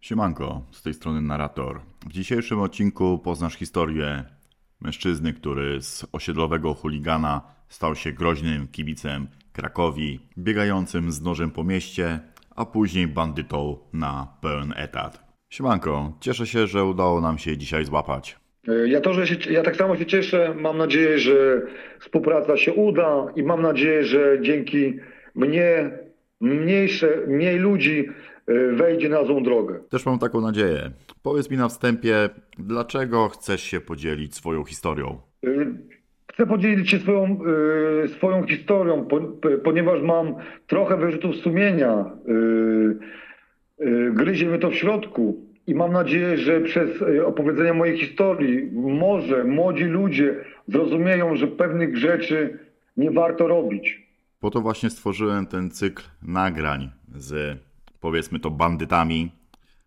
Siemanko, z tej strony Narrator. W dzisiejszym odcinku poznasz historię mężczyzny, który z osiedlowego chuligana stał się groźnym kibicem Krakowi, biegającym z nożem po mieście, a później bandytą na pełen etat. Siemanko, cieszę się, że udało nam się dzisiaj złapać. Ja tak samo się cieszę, mam nadzieję, że współpraca się uda i mam nadzieję, że dzięki mnie mniej ludzi wejdzie na złą drogę. Też mam taką nadzieję. Powiedz mi na wstępie, dlaczego chcesz się podzielić swoją historią? Chcę podzielić się swoją historią, ponieważ mam trochę wyrzutów sumienia. Gryzie mnie to w środku i mam nadzieję, że przez opowiedzenie mojej historii może młodzi ludzie zrozumieją, że pewnych rzeczy nie warto robić. Po to właśnie stworzyłem ten cykl nagrań z, powiedzmy to, bandytami,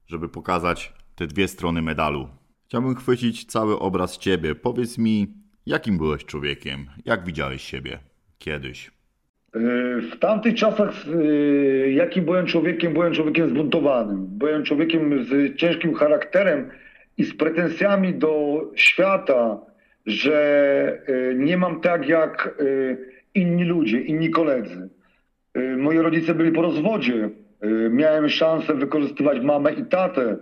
żeby pokazać te dwie strony medalu. Chciałbym chwycić cały obraz ciebie. Powiedz mi, jakim byłeś człowiekiem? Jak widziałeś siebie kiedyś? W tamtych czasach, jakim byłem człowiekiem zbuntowanym. Byłem człowiekiem z ciężkim charakterem i z pretensjami do świata, że nie mam tak jak inni ludzie, inni koledzy. Moi rodzice byli po rozwodzie. Miałem szansę wykorzystywać mamę i tatę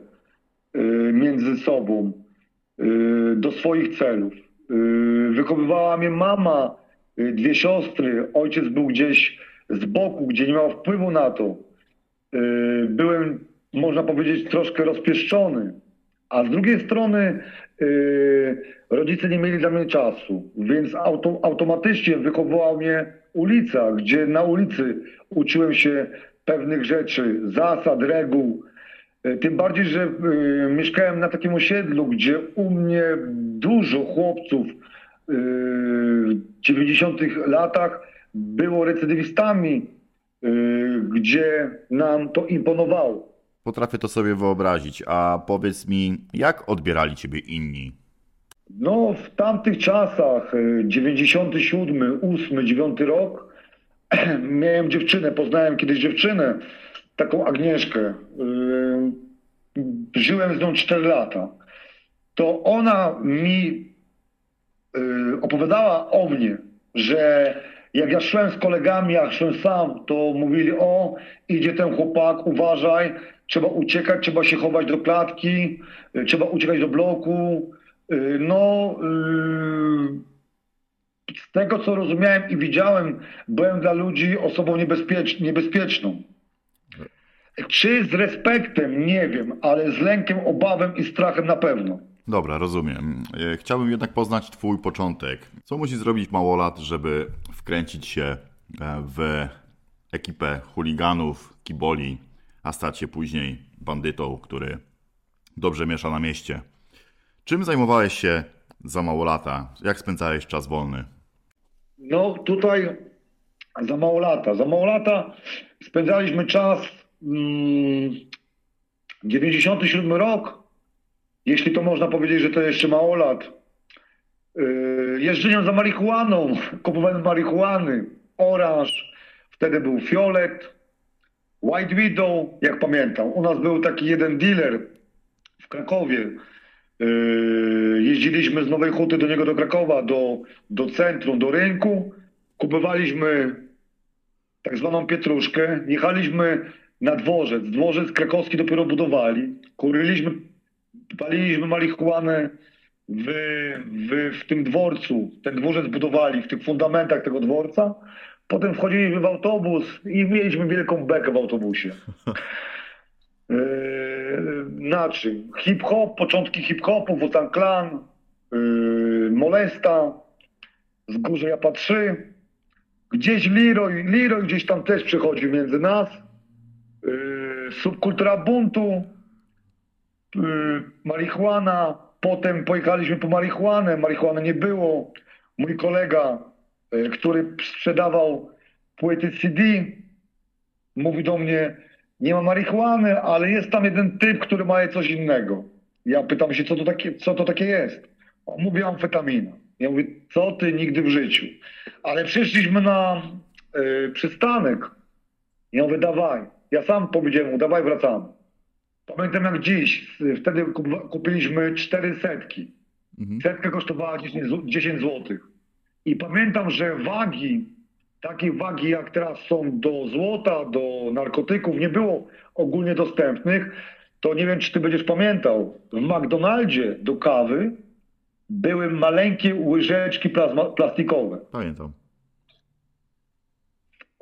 między sobą do swoich celów. Wychowywała mnie mama, dwie siostry, ojciec był gdzieś z boku, gdzie nie miał wpływu na to. Byłem, można powiedzieć, troszkę rozpieszczony. A z drugiej strony rodzice nie mieli dla mnie czasu, więc automatycznie wychowała mnie ulica, gdzie na ulicy uczyłem się pewnych rzeczy, zasad, reguł. Tym bardziej, że mieszkałem na takim osiedlu, gdzie u mnie dużo chłopców w 90-tych latach było recydywistami, gdzie nam to imponowało. Potrafię to sobie wyobrazić, a powiedz mi, jak odbierali ciebie inni? No, w tamtych czasach, 97, 8, 9 rok, miałem dziewczynę, poznałem kiedyś dziewczynę, taką Agnieszkę. Żyłem z nią 4 lata. To ona mi opowiadała o mnie, że jak ja szłem z kolegami, jak szłem sam, to mówili: o, idzie ten chłopak, uważaj, trzeba uciekać, trzeba się chować do klatki, trzeba uciekać do bloku. No, z tego co rozumiałem i widziałem, byłem dla ludzi osobą niebezpieczną. Czy z respektem, nie wiem, ale z lękiem, obawem i strachem na pewno. Dobra, rozumiem. Chciałbym jednak poznać twój początek. Co musi zrobić małolat, żeby wkręcić się w ekipę chuliganów, kiboli, a stać się później bandytą, który dobrze miesza na mieście? Czym zajmowałeś się za mało lata? Jak spędzałeś czas wolny? No tutaj za mało lata spędzaliśmy czas 97 rok, jeśli to można powiedzieć, że to jeszcze mało lat. Jeżdżeniem za marihuaną, kupowałem marihuany, oranż, wtedy był fiolet, White Widow, jak pamiętam. U nas był taki jeden dealer w Krakowie. Jeździliśmy z Nowej Huty do niego, do Krakowa, do centrum, do rynku. Kupowaliśmy tak zwaną pietruszkę. Jechaliśmy na dworzec. Dworzec krakowski dopiero budowali. Kuriliśmy, paliliśmy marihuanę w tym dworcu. Ten dworzec budowali, w tych fundamentach tego dworca. Potem wchodziliśmy w autobus i mieliśmy wielką bekę w autobusie. Na czym? Hip-hop, początki hip-hopu, Wu-Tang Clan, Molesta, Zgórze Japa 3. Gdzieś Leroy gdzieś tam też przychodził między nas. Subkultura Buntu, marihuana. Potem pojechaliśmy po marihuanę. Marihuany nie było. Mój kolega, który sprzedawał płyty CD, mówi do mnie: nie ma marihuany, ale jest tam jeden typ, który ma coś innego. Ja pytam się, co to takie jest. On mówi: amfetamina. Ja mówię: co ty, nigdy w życiu. Ale przyszliśmy na przystanek. Ja mówię: dawaj. Ja sam powiedziałem mu: dawaj, wracamy. Pamiętam jak dziś, wtedy kupiliśmy 4 setki. Setka kosztowała 10 zł. I pamiętam, że wagi, takiej wagi jak teraz są do złota, do narkotyków, nie było ogólnie dostępnych. To nie wiem, czy ty będziesz pamiętał, w McDonaldzie do kawy były maleńkie łyżeczki plastikowe. Pamiętam.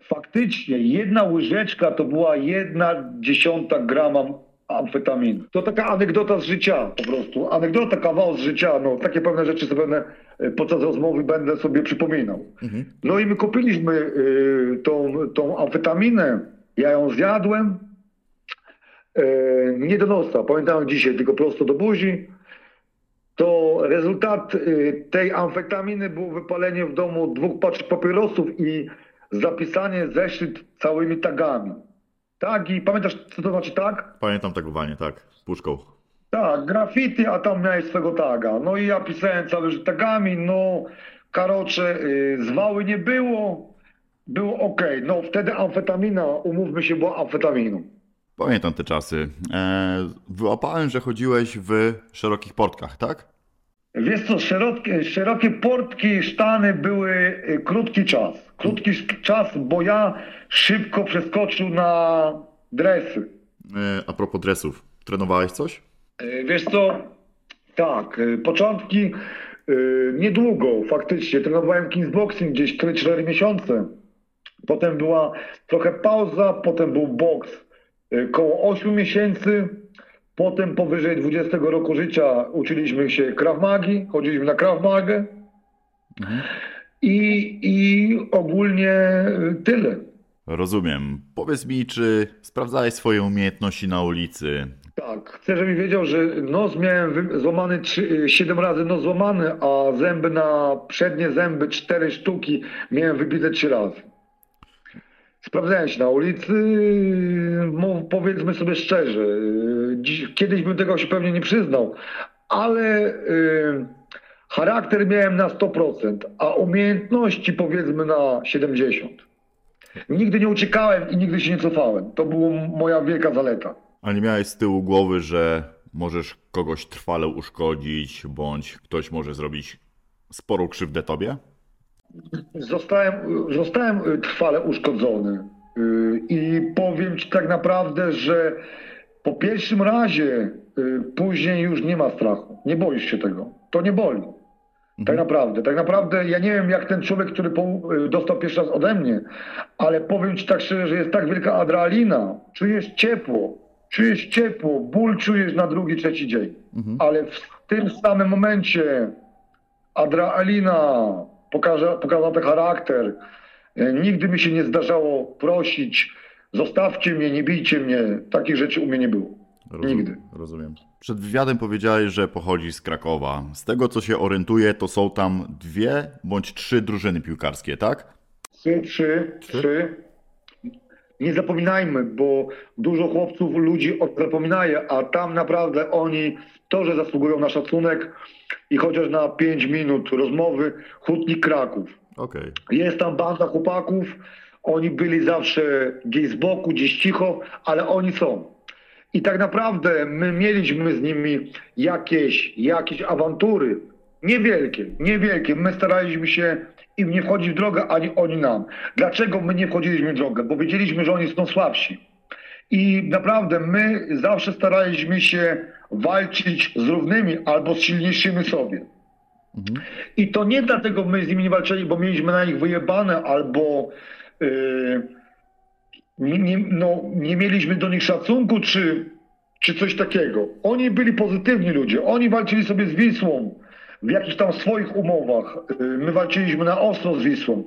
Faktycznie jedna łyżeczka to była 1/10 grama amfetaminy. To taka anegdota z życia po prostu. Anegdota, kawał z życia. No, takie pewne rzeczy sobie podczas rozmowy będę sobie przypominał. Mhm. No i my kupiliśmy tą amfetaminę. Ja ją zjadłem. Nie do nosa, pamiętam dzisiaj, tylko prosto do buzi. To rezultat tej amfetaminy było wypalenie w domu 2 paczek papierosów i zapisanie zeszyt całymi tagami. Tagi, pamiętasz co to znaczy tag? Pamiętam tagowanie, tak, puszką. Tak, graffiti, a tam miałeś swego taga. No i ja pisałem całymi tagami, no karocze, zwały nie było, było ok. No wtedy amfetamina, umówmy się, była amfetaminą. Pamiętam te czasy. Wyłapałem, że chodziłeś w szerokich portkach, tak? Wiesz co, szerokie portki, sztany były krótki czas. Krótki czas, bo ja szybko przeskoczył na dresy. A propos dresów, trenowałeś coś? Wiesz co, tak, początki niedługo faktycznie. Trenowałem Kingsboxing gdzieś 3-4 miesiące. Potem była trochę pauza, potem był boks. Koło 8 miesięcy, potem powyżej 20 roku życia uczyliśmy się Krav Magi, chodziliśmy na Krav Magę i ogólnie tyle. Rozumiem. Powiedz mi, czy sprawdzałeś swoje umiejętności na ulicy? Tak, chcę, żebyś wiedział, że nos miałem złamany 7 razy, nos złamany, a zęby na przednie zęby 4 sztuki miałem wybite 3 razy. Sprawdzałem się na ulicy, powiedzmy sobie szczerze, kiedyś bym tego się pewnie nie przyznał, ale charakter miałem na 100%, a umiejętności powiedzmy na 70%. Nigdy nie uciekałem i nigdy się nie cofałem. To była moja wielka zaleta. A nie miałeś z tyłu głowy, że możesz kogoś trwale uszkodzić, bądź ktoś może zrobić sporą krzywdę tobie? Zostałem trwale uszkodzony i powiem ci tak naprawdę, że po pierwszym razie później już nie ma strachu. Nie boisz się tego. To nie boli. Tak naprawdę ja nie wiem jak ten człowiek, który dostał pierwszy raz ode mnie, ale powiem ci tak szczerze, że jest tak wielka adrenalina. Czujesz ciepło, ból czujesz na drugi, trzeci dzień. Ale w tym samym momencie adrenalina pokazał ten charakter. Nigdy mi się nie zdarzało prosić, zostawcie mnie, nie bijcie mnie. Takich rzeczy u mnie nie było. Nigdy. Rozumiem. Przed wywiadem powiedziałeś, że pochodzisz z Krakowa. Z tego, co się orientuję, to są tam 2 bądź 3 drużyny piłkarskie, tak? Trzy. Nie zapominajmy, bo dużo chłopców, ludzi zapominaje, a tam naprawdę oni to, że zasługują na szacunek i chociaż na 5 minut rozmowy, Hutnik Kraków. Okay. Jest tam banda chłopaków, oni byli zawsze gdzieś z boku, gdzieś cicho, ale oni są. I tak naprawdę my mieliśmy z nimi jakieś awantury, niewielkie. My staraliśmy się im nie wchodzić w drogę, ani oni nam. Dlaczego my nie wchodziliśmy w drogę? Bo wiedzieliśmy, że oni są słabsi. I naprawdę my zawsze staraliśmy się walczyć z równymi albo z silniejszymi sobie. I to nie dlatego my z nimi nie walczyli, bo mieliśmy na nich wyjebane albo nie mieliśmy do nich szacunku czy coś takiego. Oni byli pozytywni ludzie, oni walczyli sobie z Wisłą w jakichś tam swoich umowach. My walczyliśmy na ostro z Wisłą.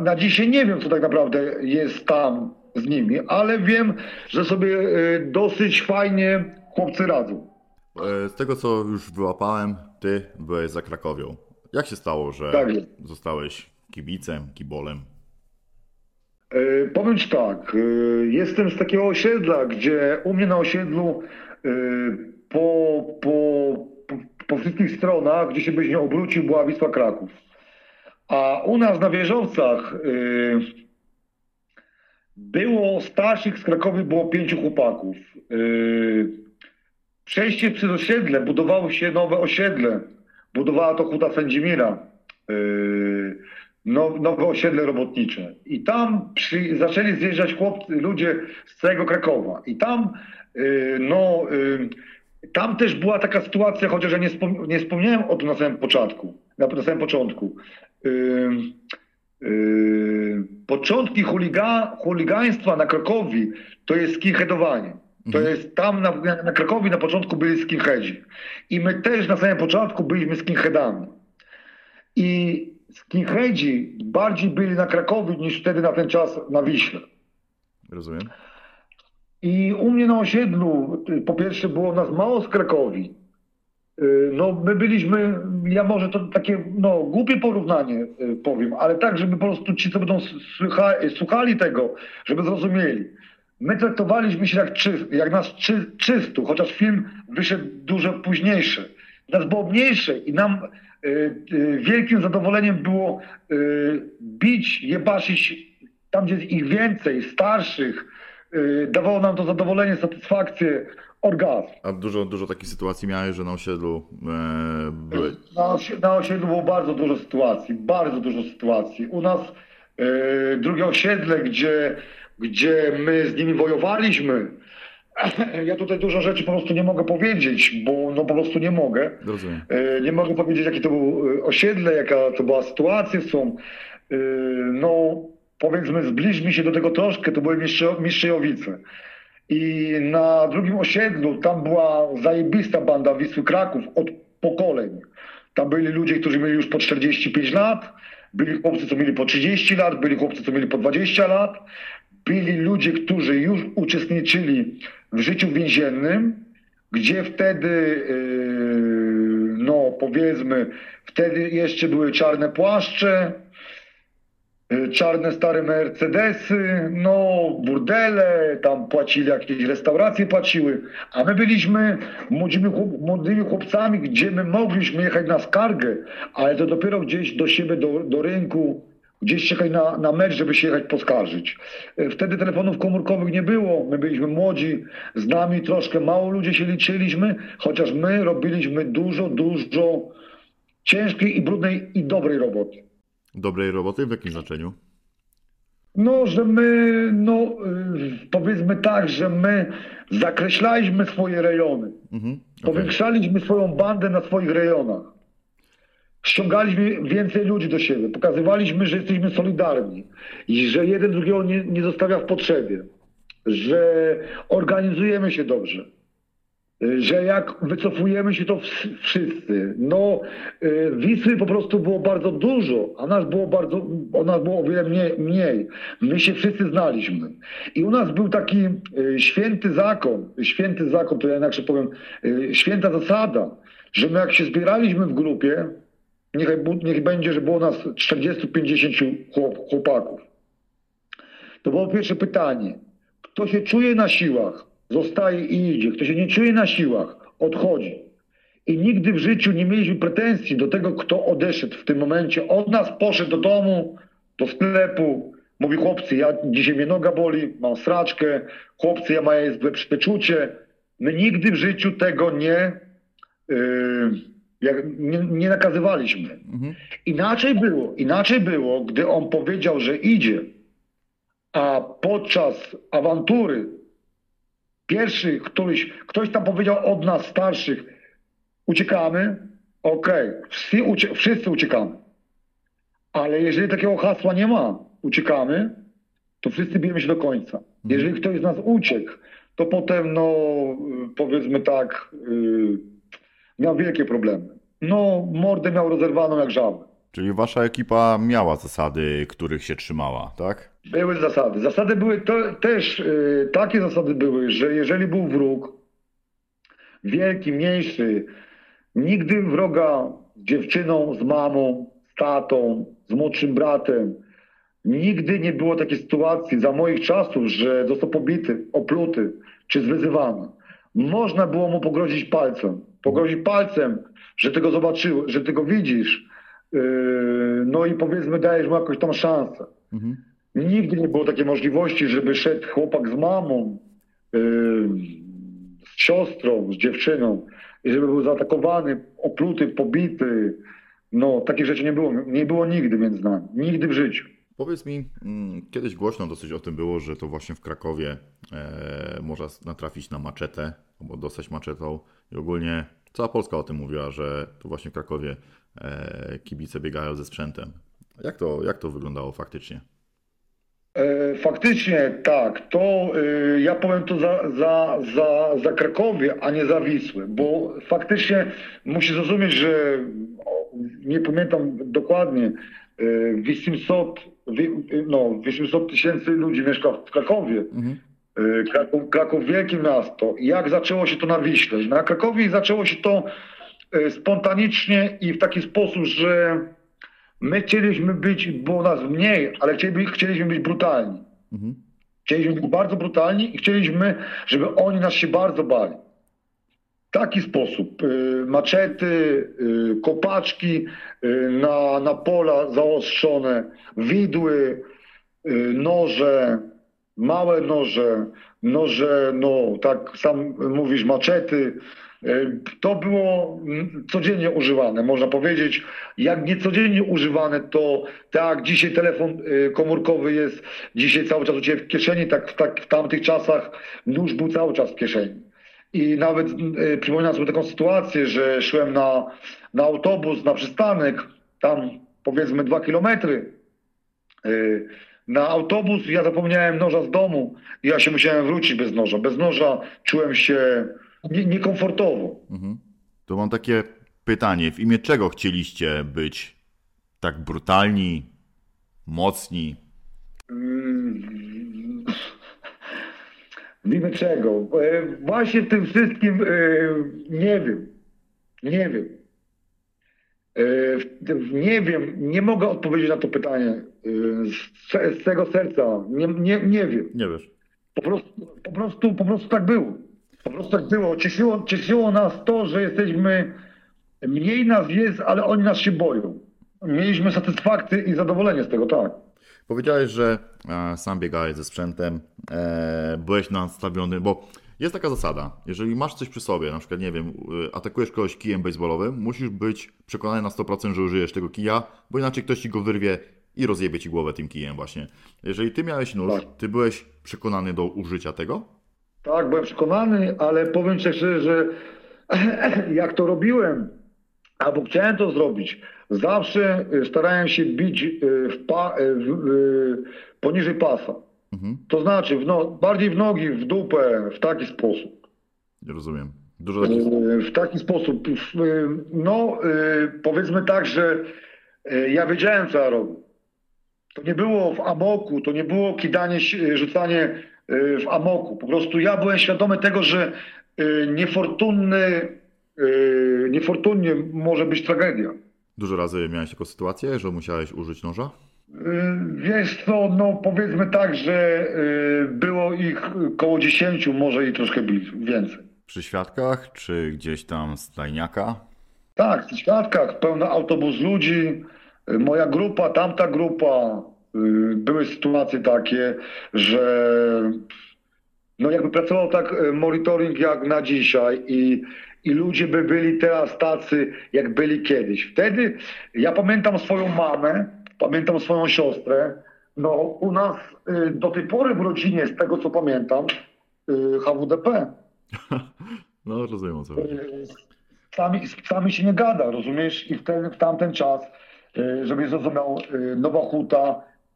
Na dzisiaj nie wiem, co tak naprawdę jest tam z nimi, ale wiem, że sobie dosyć fajnie chłopcy radzą. Z tego, co już wyłapałem, ty byłeś za Krakowią. Jak się stało, że zostałeś kibicem, kibolem? Powiem ci tak, jestem z takiego osiedla, gdzie u mnie na osiedlu po wszystkich stronach, gdzie się byś nie obrócił, była Wisła Kraków. A u nas na Wieżowcach Było starszych z Krakowy, było 5 chłopaków. Przejście przez osiedle, budowało się nowe osiedle. Budowała to Huta Sędzimira. Nowe osiedle robotnicze. I tam zaczęli zjeżdżać ludzie z całego Krakowa. I tam, tam też była taka sytuacja, chociaż ja nie wspomniałem o tym na samym początku. Początki chuligaństwa na Krakowie to jest skinheadowanie. To jest tam na Krakowie na początku byli skinheadzi. I my też na samym początku byliśmy skinheadami. I skinheadzi bardziej byli na Krakowie niż wtedy na ten czas na Wiśle. Rozumiem. I u mnie na osiedlu po pierwsze było nas mało z Krakowi. No my byliśmy, ja może to takie głupie porównanie powiem, ale tak, żeby po prostu ci, co będą słuchali tego, żeby zrozumieli. My traktowaliśmy się jak nas czystu, chociaż film wyszedł dużo późniejszy. Nas było mniejsze i nam wielkim zadowoleniem było bić, jebaszyć tam, gdzie jest ich więcej, starszych. Dawało nam to zadowolenie, satysfakcję, orgazm. A dużo takich sytuacji miałeś, że na osiedlu były? Na osiedlu było bardzo dużo sytuacji. U nas drugie osiedle, gdzie my z nimi wojowaliśmy. Ja tutaj dużo rzeczy po prostu nie mogę powiedzieć, bo po prostu nie mogę. Rozumiem. Nie mogę powiedzieć, jakie to było osiedle, jaka to była sytuacja. Powiedzmy, zbliżmy się do tego troszkę, to były Mistrzejowice. I na drugim osiedlu tam była zajebista banda Wisły Kraków od pokoleń. Tam byli ludzie, którzy mieli już po 45 lat, byli chłopcy, co mieli po 30 lat, byli chłopcy, co mieli po 20 lat, byli ludzie, którzy już uczestniczyli w życiu więziennym, gdzie wtedy, wtedy jeszcze były czarne płaszcze, czarne stare Mercedesy, burdele, tam płacili, jakieś restauracje płaciły, a my byliśmy młodymi chłopcami, gdzie my mogliśmy jechać na skargę, ale to dopiero gdzieś do siebie, do rynku, gdzieś czekać na mecz, żeby się jechać poskarżyć. Wtedy telefonów komórkowych nie było, my byliśmy młodzi, z nami troszkę mało ludzi się liczyliśmy, chociaż my robiliśmy dużo ciężkiej i brudnej i dobrej roboty. Dobrej roboty? W jakim znaczeniu? Że my, powiedzmy tak, że my zakreślaliśmy swoje rejony. Powiększaliśmy swoją bandę na swoich rejonach. Ściągaliśmy więcej ludzi do siebie. Pokazywaliśmy, że jesteśmy solidarni. I że jeden drugiego nie zostawia w potrzebie. Że organizujemy się dobrze. Że jak wycofujemy się, to wszyscy. Wisły po prostu było bardzo dużo, a nas było o wiele mniej. My się wszyscy znaliśmy. I u nas był taki święty zakon, to ja inaczej powiem, święta zasada, że my jak się zbieraliśmy w grupie, niech będzie, że było nas 40-50 chłopaków. To było pierwsze pytanie. Kto się czuje na siłach? Zostaje i idzie. Kto się nie czuje na siłach, odchodzi. I nigdy w życiu nie mieliśmy pretensji do tego, kto odeszedł w tym momencie. Od nas poszedł do domu, do sklepu. Mówi: chłopcy, dzisiaj mnie noga boli, mam sraczkę. Chłopcy, ja mam złe przeczucie. My nigdy w życiu tego nie nakazywaliśmy. Inaczej było, gdy on powiedział, że idzie, a podczas awantury pierwszy ktoś tam powiedział od nas starszych: uciekamy, okej, wszyscy uciekamy. Ale jeżeli takiego hasła nie ma, uciekamy, to wszyscy bijemy się do końca. Jeżeli ktoś z nas uciekł, to potem, powiedzmy tak, miał wielkie problemy. Mordę miał rozerwaną jak żabę. Czyli wasza ekipa miała zasady, których się trzymała, tak? Były zasady. Zasady były takie zasady były, że jeżeli był wróg, wielki, mniejszy, nigdy wroga z dziewczyną, z mamą, z tatą, z młodszym bratem. Nigdy nie było takiej sytuacji za moich czasów, że został pobity, opluty czy zwyzywany. Można było mu pogrozić palcem, że ty go zobaczyłeś, że ty go widzisz, i powiedzmy dajesz mu jakąś tam szansę. Nigdy nie było takiej możliwości, żeby szedł chłopak z mamą, z siostrą, z dziewczyną i żeby był zaatakowany, opluty, pobity. No, takich rzeczy nie było nigdy między nami, nigdy w życiu. Powiedz mi, kiedyś głośno dosyć o tym było, że to właśnie w Krakowie można natrafić na maczetę, albo dostać maczetą i ogólnie cała Polska o tym mówiła, że to właśnie w Krakowie kibice biegają ze sprzętem. Jak to wyglądało faktycznie? Faktycznie tak, to ja powiem to za Krakowie, a nie za Wisłę, bo faktycznie musisz zrozumieć, że nie pamiętam dokładnie, 800 tysięcy ludzi mieszka w Krakowie, Kraków wielkie miasto. Jak zaczęło się to na Wiśle? Na Krakowie zaczęło się to spontanicznie i w taki sposób, że my chcieliśmy być, było nas mniej, ale chcieliśmy być brutalni. Mhm. Chcieliśmy być bardzo brutalni i chcieliśmy, żeby oni nas się bardzo bali. W taki sposób. Maczety, kopaczki na pola zaostrzone, widły, noże, małe noże, no tak sam mówisz, maczety. To było codziennie używane, można powiedzieć. Jak nie codziennie używane, to tak, dzisiaj telefon komórkowy jest, dzisiaj cały czas u ciebie w kieszeni, tak w tamtych czasach nóż był cały czas w kieszeni. I nawet przypominam sobie taką sytuację, że szłem na autobus, na przystanek, tam powiedzmy 2 kilometry, na autobus, ja zapomniałem noża z domu i ja się musiałem wrócić bez noża. Bez noża czułem się niekomfortowo. Mhm. To mam takie pytanie. W imię czego chcieliście być tak brutalni, mocni? W imię czego? Właśnie tym wszystkim nie wiem. Nie wiem, nie mogę odpowiedzieć na to pytanie z tego serca. Nie wiem. Nie wiesz. Po prostu tak było. Po prostu tak było. Cieszyło nas to, że jesteśmy, mniej nas jest, ale oni nas się boją. Mieliśmy satysfakcję i zadowolenie z tego, tak. Powiedziałeś, że sam biegałeś ze sprzętem, byłeś nastawiony, bo jest taka zasada, jeżeli masz coś przy sobie, na przykład, nie wiem, atakujesz kogoś kijem baseballowym, musisz być przekonany na 100%, że użyjesz tego kija, bo inaczej ktoś ci go wyrwie i rozjebie ci głowę tym kijem właśnie. Jeżeli ty miałeś nóż, ty byłeś przekonany do użycia tego? Tak, byłem przekonany, ale powiem szczerze, że jak to robiłem, albo chciałem to zrobić, zawsze starałem się bić poniżej pasa. Mhm. To znaczy bardziej w nogi, w dupę, w taki sposób. Rozumiem. Dużo takich... W taki sposób. No powiedzmy tak, że ja wiedziałem, co ja robię. To nie było w amoku, to nie było kidanie, rzucanie w amoku. Po prostu ja byłem świadomy tego, że niefortunnie może być tragedia. Dużo razy miałeś taką sytuację, że musiałeś użyć noża? Wiesz co, no powiedzmy tak, że było ich koło 10, może i troszkę więcej. Przy świadkach, czy gdzieś tam z tajniaka? Tak, przy świadkach, pełny autobus ludzi, moja grupa, tamta grupa. Były sytuacje takie, że no jakby pracował tak monitoring jak na dzisiaj i ludzie by byli teraz tacy, jak byli kiedyś. Wtedy ja pamiętam swoją mamę, pamiętam swoją siostrę. No u nas do tej pory w rodzinie, z tego co pamiętam, HWDP. No rozumiem o co chodzi. Sami się nie gada, rozumiesz? I w tamten czas, żebyś zrozumiał, Nowa Huta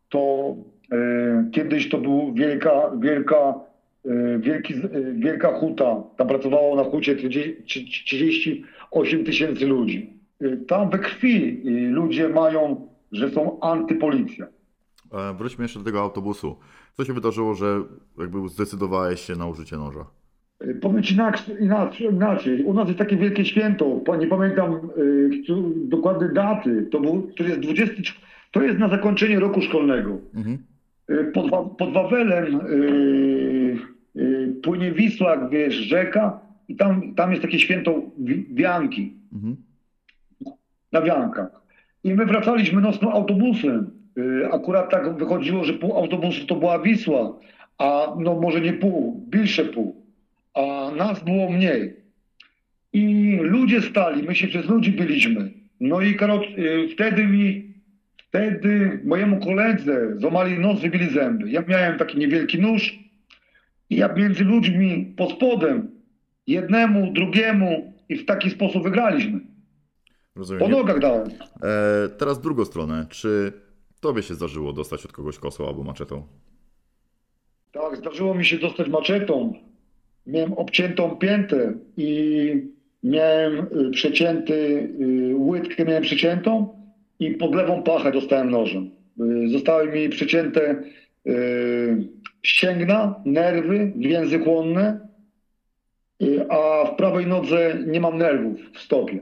to kiedyś to był wielka huta. Tam pracowało na hucie 38 tysięcy ludzi. Tam we krwi ludzie mają, że są antypolicja. Wróćmy jeszcze do tego autobusu. Co się wydarzyło, że jakby zdecydowałeś się na użycie noża? Powiem ci inaczej. U nas jest takie wielkie święto. Nie pamiętam dokładnej daty. To jest na zakończenie roku szkolnego. Mhm. Pod Wawelem płynie Wisła, jak wiesz, rzeka i tam jest takie święto Wianki. Mhm. Na Wiankach. I my wracaliśmy nocnym autobusem Akurat tak wychodziło, że pół autobusu to była Wisła, a no może nie pół, bliższe pół, a nas było mniej. I ludzie stali, my się przez ludzi byliśmy. No i wtedy mojemu koledze złamali nos, wybili zęby. Ja miałem taki niewielki nóż i ja między ludźmi pod spodem, jednemu, drugiemu, i w taki sposób wygraliśmy. Rozumiem. Po nogach dałem. Teraz w drugą stronę. Czy tobie się zdarzyło dostać od kogoś kosą albo maczetą? Tak, zdarzyło mi się dostać maczetą. Miałem obciętą piętę i miałem przecięty, łydkę miałem przeciętą i pod lewą pachę dostałem nożem. Zostały mi przecięte ścięgna, nerwy, więzy chłonne, a w prawej nodze nie mam nerwów w stopie.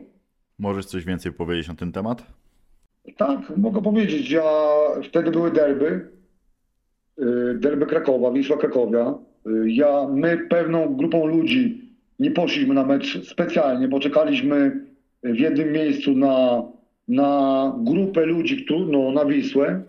Możesz coś więcej powiedzieć na ten temat? Tak, mogę powiedzieć. Ja, wtedy były derby Krakowa, Wisła Krakowia. My pewną grupą ludzi nie poszliśmy na mecz specjalnie, bo czekaliśmy w jednym miejscu na grupę ludzi, na Wisłę.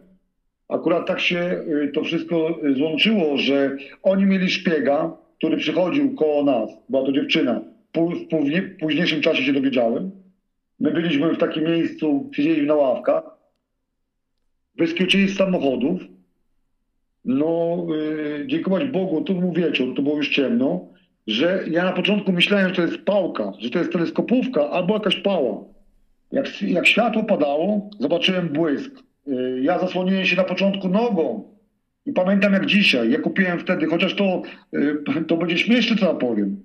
Akurat tak się to wszystko złączyło, że oni mieli szpiega, który przychodził koło nas. Była to dziewczyna. W późniejszym czasie się dowiedziałem. My byliśmy w takim miejscu, siedzieliśmy na ławkach. Wyskoczyli z samochodów. No, dziękować Bogu, to był wieczór, to było już ciemno, że ja na początku myślałem, że to jest pałka, że to jest teleskopówka albo jakaś pała. Jak światło padało, zobaczyłem błysk. Ja zasłoniłem się na początku nogą i pamiętam jak dzisiaj, ja kupiłem wtedy, chociaż to będzie śmieszne, co ja powiem.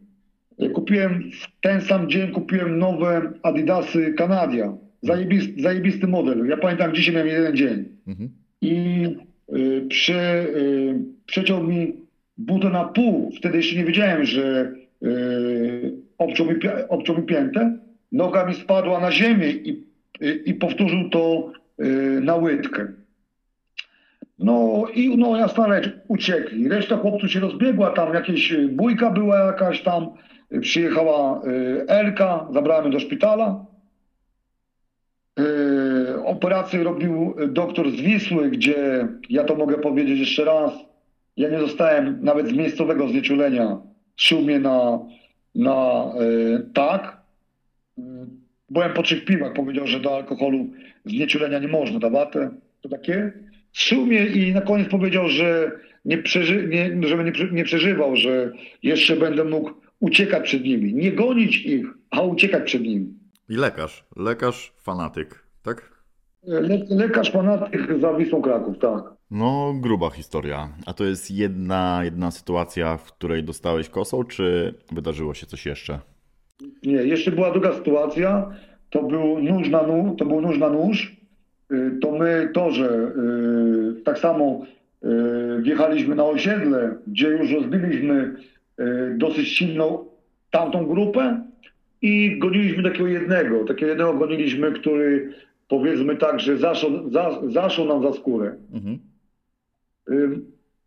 Kupiłem w ten sam dzień, nowe Adidasy Kanadia. Zajebisty model. Ja pamiętam, gdzie się miałem jeden dzień. Mhm. I przeciął mi butę na pół. Wtedy jeszcze nie wiedziałem, że obciął mi piętę. Noga mi spadła na ziemię i powtórzył to na łydkę. No i no, jasna rzecz, uciekli. Reszta chłopców się rozbiegła, tam jakaś bójka była jakaś tam. Przyjechała Elka, zabrałem ją do szpitala. Operację robił doktor z Wisły, gdzie, ja to mogę powiedzieć jeszcze raz, ja nie dostałem nawet z miejscowego znieczulenia. Szył mnie tak. Byłem po 3 piwach, powiedział, że do alkoholu znieczulenia nie można, dawaty, to takie. Szył mnie i na koniec powiedział, że nie przeżywał, że jeszcze będę mógł uciekać przed nimi. Nie gonić ich, a uciekać przed nimi. I lekarz fanatyk, tak? Lekarz fanatyk za Wisłą Kraków, tak. No, gruba historia. A to jest jedna sytuacja, w której dostałeś kosą, czy wydarzyło się coś jeszcze? Nie, jeszcze była druga sytuacja. To był nóż na nóż. To my torze tak samo wjechaliśmy na osiedle, gdzie już rozbiliśmy dosyć silną tamtą grupę i goniliśmy takiego jednego goniliśmy, który powiedzmy tak, że zaszł nam za skórę. Mhm.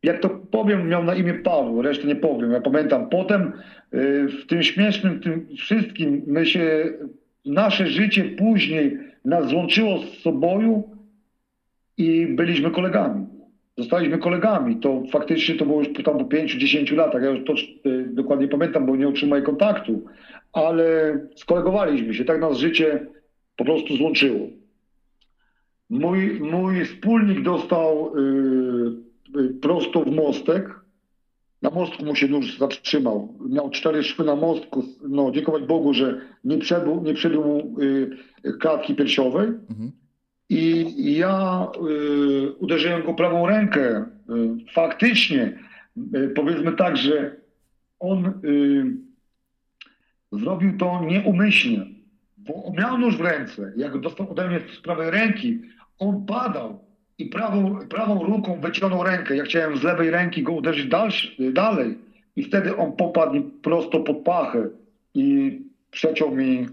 Jak to powiem, miał na imię Paweł, resztę nie powiem, ja pamiętam. Potem w tym śmiesznym, tym wszystkim nasze życie później nas złączyło z sobą i byliśmy kolegami. Zostaliśmy kolegami, to faktycznie to było już tam po 5-10 latach, ja już to dokładnie pamiętam, bo nie otrzymuję kontaktu, ale skolegowaliśmy się, tak nas życie po prostu złączyło. Mój wspólnik dostał prosto w mostek, na mostku mu się nóż zatrzymał, miał 4 szwy na mostku, no dziękować Bogu, że nie przebił mu klatki piersiowej. Mhm. I ja uderzyłem go prawą rękę. Faktycznie, powiedzmy tak, że on zrobił to nieumyślnie, bo miał nóż w ręce. Jak dostał ode mnie z prawej ręki, on padał i prawą ruką wyciągnął rękę. Ja chciałem z lewej ręki go uderzyć dalej i wtedy on popadł prosto pod pachę i przeciął mi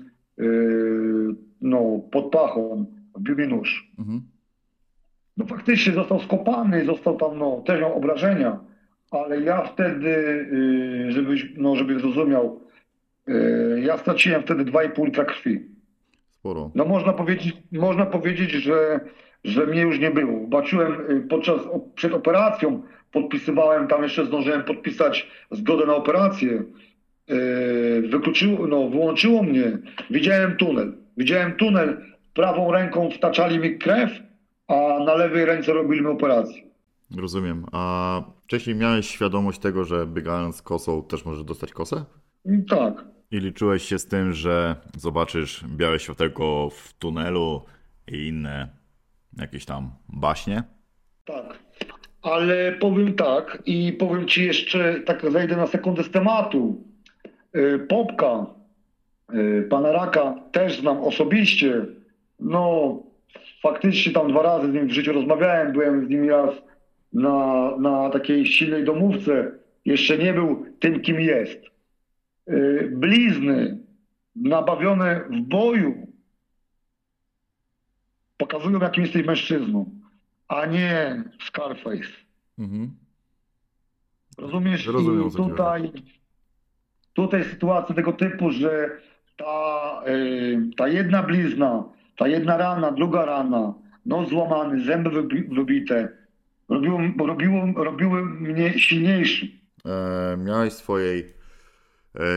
pod pachą. Wbił mi nóż. Mhm. No faktycznie został skopany, został tam, też miał obrażenia, ale ja wtedy, żebyś zrozumiał, ja straciłem wtedy 2,5 litra krwi. sporo. No można powiedzieć, że mnie już nie było. Baczyłem przed operacją, podpisywałem, tam jeszcze zdążyłem podpisać zgodę na operację. Wyłączyło mnie. Widziałem tunel. Prawą ręką wtaczali mi krew, a na lewej ręce robili mi operację. Rozumiem. A wcześniej miałeś świadomość tego, że biegając kosą też możesz dostać kosę? Tak. I liczyłeś się z tym, że zobaczysz białe światełko w tunelu i inne jakieś tam baśnie? Tak. Ale powiem tak i powiem Ci jeszcze, tak zejdę na sekundę z tematu. Popka, pana Raka też znam osobiście. No faktycznie tam 2 razy z nim w życiu rozmawiałem. Byłem z nim raz na takiej silnej domówce. Jeszcze nie był tym, kim jest. Blizny nabawione w boju pokazują, jakim jesteś mężczyzną, a nie Scarface. Mhm. Rozumiesz? Rozumiem, tutaj sytuacje tego typu, że ta jedna blizna, ta jedna rana, druga rana, nos złamany, zęby wybite, robiły mnie silniejszy. Miałeś w swojej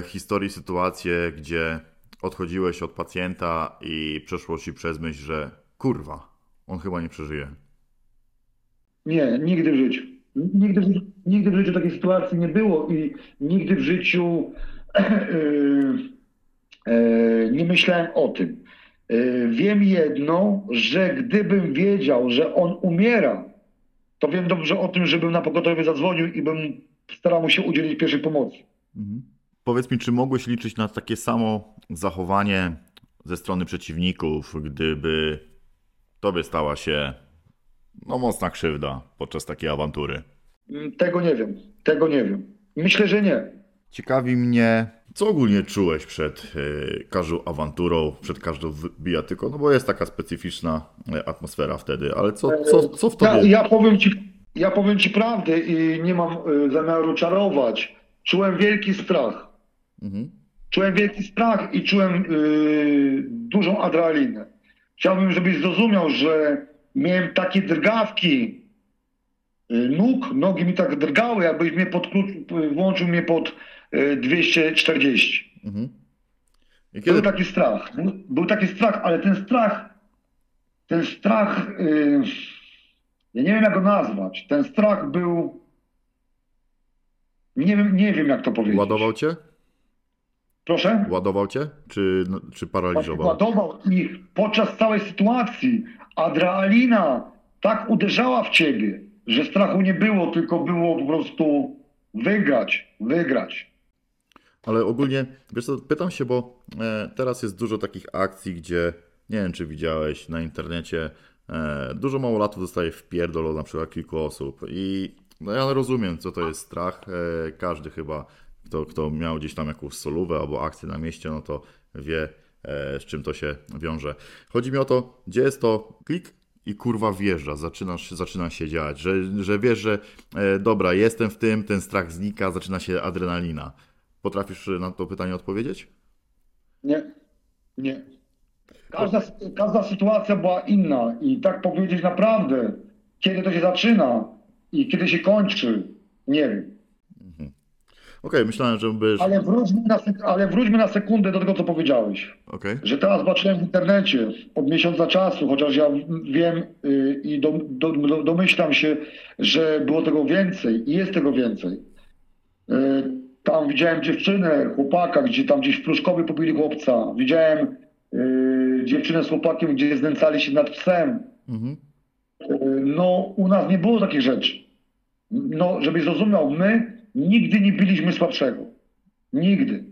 historii sytuację, gdzie odchodziłeś od pacjenta i przeszło ci przez myśl, że kurwa, on chyba nie przeżyje. Nie, nigdy w życiu. Nigdy w życiu takiej sytuacji nie było i nigdy w życiu nie myślałem o tym. Wiem jedno, że gdybym wiedział, że on umiera, to wiem dobrze o tym, że bym na pogotowie zadzwonił i bym starał mu się udzielić pierwszej pomocy. Mhm. Powiedz mi, czy mogłeś liczyć na takie samo zachowanie ze strony przeciwników, gdyby tobie stała się mocna krzywda podczas takiej awantury? Tego nie wiem. Myślę, że nie. Ciekawi mnie, co ogólnie czułeś przed każdą awanturą, przed każdą bijatyką, bo jest taka specyficzna atmosfera wtedy, ale co w tobie? Ja powiem ci prawdę i nie mam zamiaru czarować. Czułem wielki strach. Mhm. Czułem wielki strach i czułem dużą adrenalinę. Chciałbym, żebyś zrozumiał, że miałem takie drgawki nóg, nogi mi tak drgały, jakbyś mnie włączył mnie pod 240. Mhm. Był taki strach, ale ten strach, ja nie wiem jak go nazwać, ten strach był, nie wiem jak to powiedzieć. Ładował cię? Proszę? Ładował cię? Czy paraliżował? Ładował i podczas całej sytuacji adrenalina tak uderzała w ciebie, że strachu nie było, tylko było po prostu wygrać. Ale ogólnie, wiesz co, pytam się, bo teraz jest dużo takich akcji, gdzie, nie wiem czy widziałeś na internecie, dużo małolatów zostaje w pierdol, na przykład kilku osób. I ja rozumiem, co to jest strach. Każdy chyba, kto miał gdzieś tam jakąś solówę albo akcję na mieście, no to wie, z czym to się wiąże. Chodzi mi o to, gdzie jest to klik i kurwa wjeżdża, zaczyna się dziać, że wiesz, że dobra, jestem w tym, ten strach znika, zaczyna się adrenalina. Potrafisz na to pytanie odpowiedzieć? Nie. Każda sytuacja była inna i tak powiedzieć naprawdę, kiedy to się zaczyna i kiedy się kończy, nie wiem. Mhm. Okej, myślałem, że byś... Ale wróćmy na sekundę do tego, co powiedziałeś. Okay. Że teraz zobaczyłem w internecie od miesiąca czasu, chociaż ja wiem i domyślam się, że było tego więcej i jest tego więcej. Tam widziałem dziewczynę, chłopaka, gdzieś w Pruszkowie pobili chłopca. Widziałem dziewczynę z chłopakiem, gdzie znęcali się nad psem. Mm-hmm. U nas nie było takich rzeczy. No, żebyś zrozumiał, my nigdy nie biliśmy słabszego. Nigdy.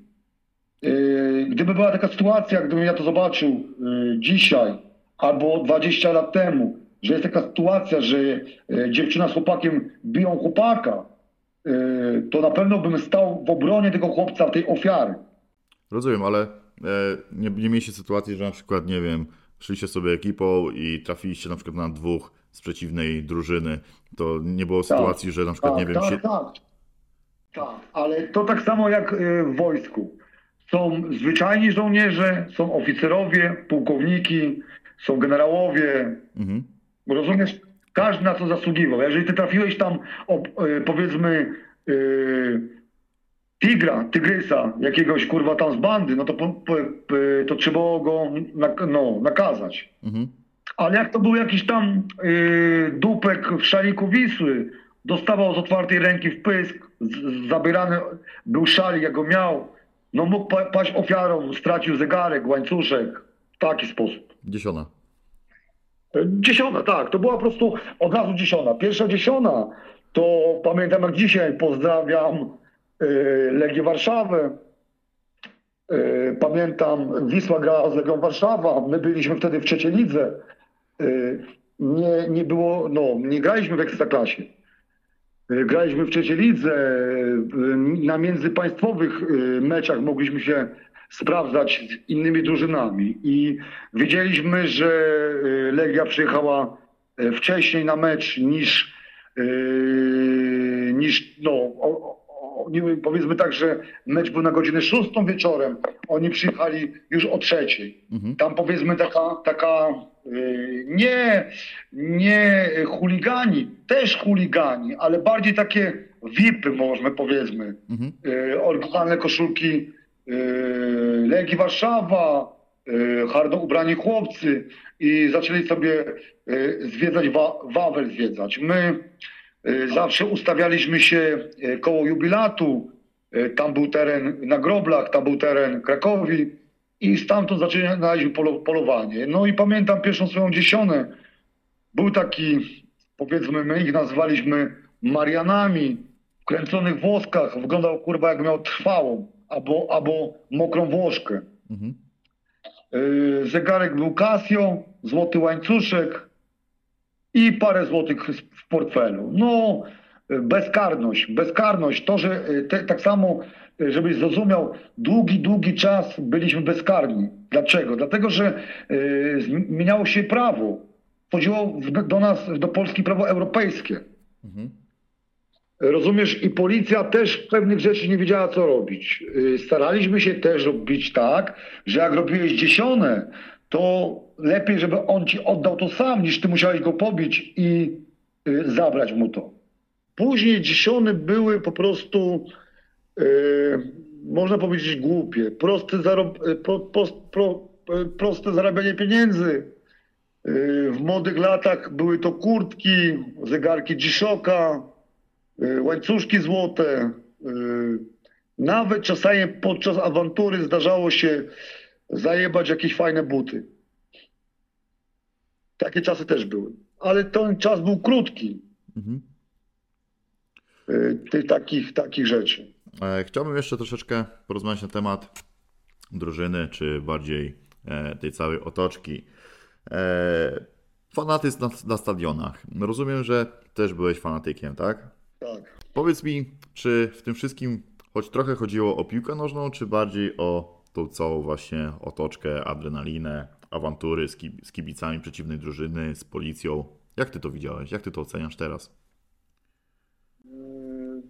Gdyby była taka sytuacja, gdybym ja to zobaczył dzisiaj albo 20 lat temu, że jest taka sytuacja, że dziewczyna z chłopakiem biją chłopaka, to na pewno bym stał w obronie tego chłopca, tej ofiary. Rozumiem, ale nie mieliście sytuacji, że na przykład, nie wiem, szliście sobie ekipą i trafiliście na przykład na 2 z przeciwnej drużyny. To nie było sytuacji, że na przykład, nie wiem... Tak, ale to tak samo jak w wojsku. Są zwyczajni żołnierze, są oficerowie, pułkowniki, są generałowie. Mhm. Rozumiesz? Każdy na co zasługiwał. Jeżeli ty trafiłeś tam, powiedzmy, tygrysa, jakiegoś kurwa tam z bandy, no to, to trzeba go nakazać. Mhm. Ale jak to był jakiś tam dupek w szaliku Wisły, dostawał z otwartej ręki w pysk, zabierany był szalik, jak go miał, no mógł paść ofiarą, stracił zegarek, łańcuszek, w taki sposób. Dziesiona. Dziesiona, tak. To była po prostu od razu dziesiona. Pierwsza dziesiona, to pamiętam jak dzisiaj, pozdrawiam Legię Warszawę. Pamiętam, Wisła grała z Legią Warszawa, my byliśmy wtedy w trzeciej lidze. Nie było, nie graliśmy w Ekstraklasie. Graliśmy w trzeciej lidze, na międzypaństwowych meczach mogliśmy się sprawdzać z innymi drużynami i wiedzieliśmy, że Legia przyjechała wcześniej na mecz powiedzmy tak, że mecz był na godzinę 6 wieczorem, oni przyjechali już o 3. Mhm. Tam powiedzmy taka nie chuligani, też chuligani, ale bardziej takie VIP-y można powiedzmy. Mhm. Oryginalne koszulki Legii Warszawa, hardo ubrani chłopcy i zaczęli sobie zwiedzać, Wawel zwiedzać. My zawsze ustawialiśmy się koło jubilatu, tam był teren na Groblach, tam był teren Krakowi i stamtąd zaczynaliśmy polowanie. No i pamiętam pierwszą swoją dziesiątkę, był taki, powiedzmy, my ich nazwaliśmy Marianami, w kręconych włoskach, wyglądał kurwa jak miał trwałą albo mokrą włoszkę. Mhm. Zegarek był Casio, złoty łańcuszek i parę złotych w portfelu. No, bezkarność. To, że tak samo, żebyś zrozumiał, długi czas byliśmy bezkarni. Dlaczego? Dlatego, że zmieniało się prawo. Wchodziło do Polski prawo europejskie. Mhm. Rozumiesz? I policja też pewnych rzeczy nie wiedziała, co robić. Staraliśmy się też robić tak, że jak robiłeś dziesiątkę, to lepiej, żeby on ci oddał to sam, niż ty musiałeś go pobić i zabrać mu to. Później dziesiątki były po prostu, można powiedzieć, głupie. Proste zarabianie pieniędzy. W młodych latach były to kurtki, zegarki G-Shocka, łańcuszki złote. Nawet czasami podczas awantury zdarzało się zajebać jakieś fajne buty. Takie czasy też były. Ale ten czas był krótki. Mhm. Takich rzeczy. Chciałbym jeszcze troszeczkę porozmawiać na temat drużyny, czy bardziej tej całej otoczki. Fanatyzm na stadionach. Rozumiem, że też byłeś fanatykiem, tak? Tak. Powiedz mi, czy w tym wszystkim choć trochę chodziło o piłkę nożną, czy bardziej o tą całą właśnie otoczkę, adrenalinę, awantury z kibicami przeciwnej drużyny, z policją. Jak ty to widziałeś? Jak ty to oceniasz teraz?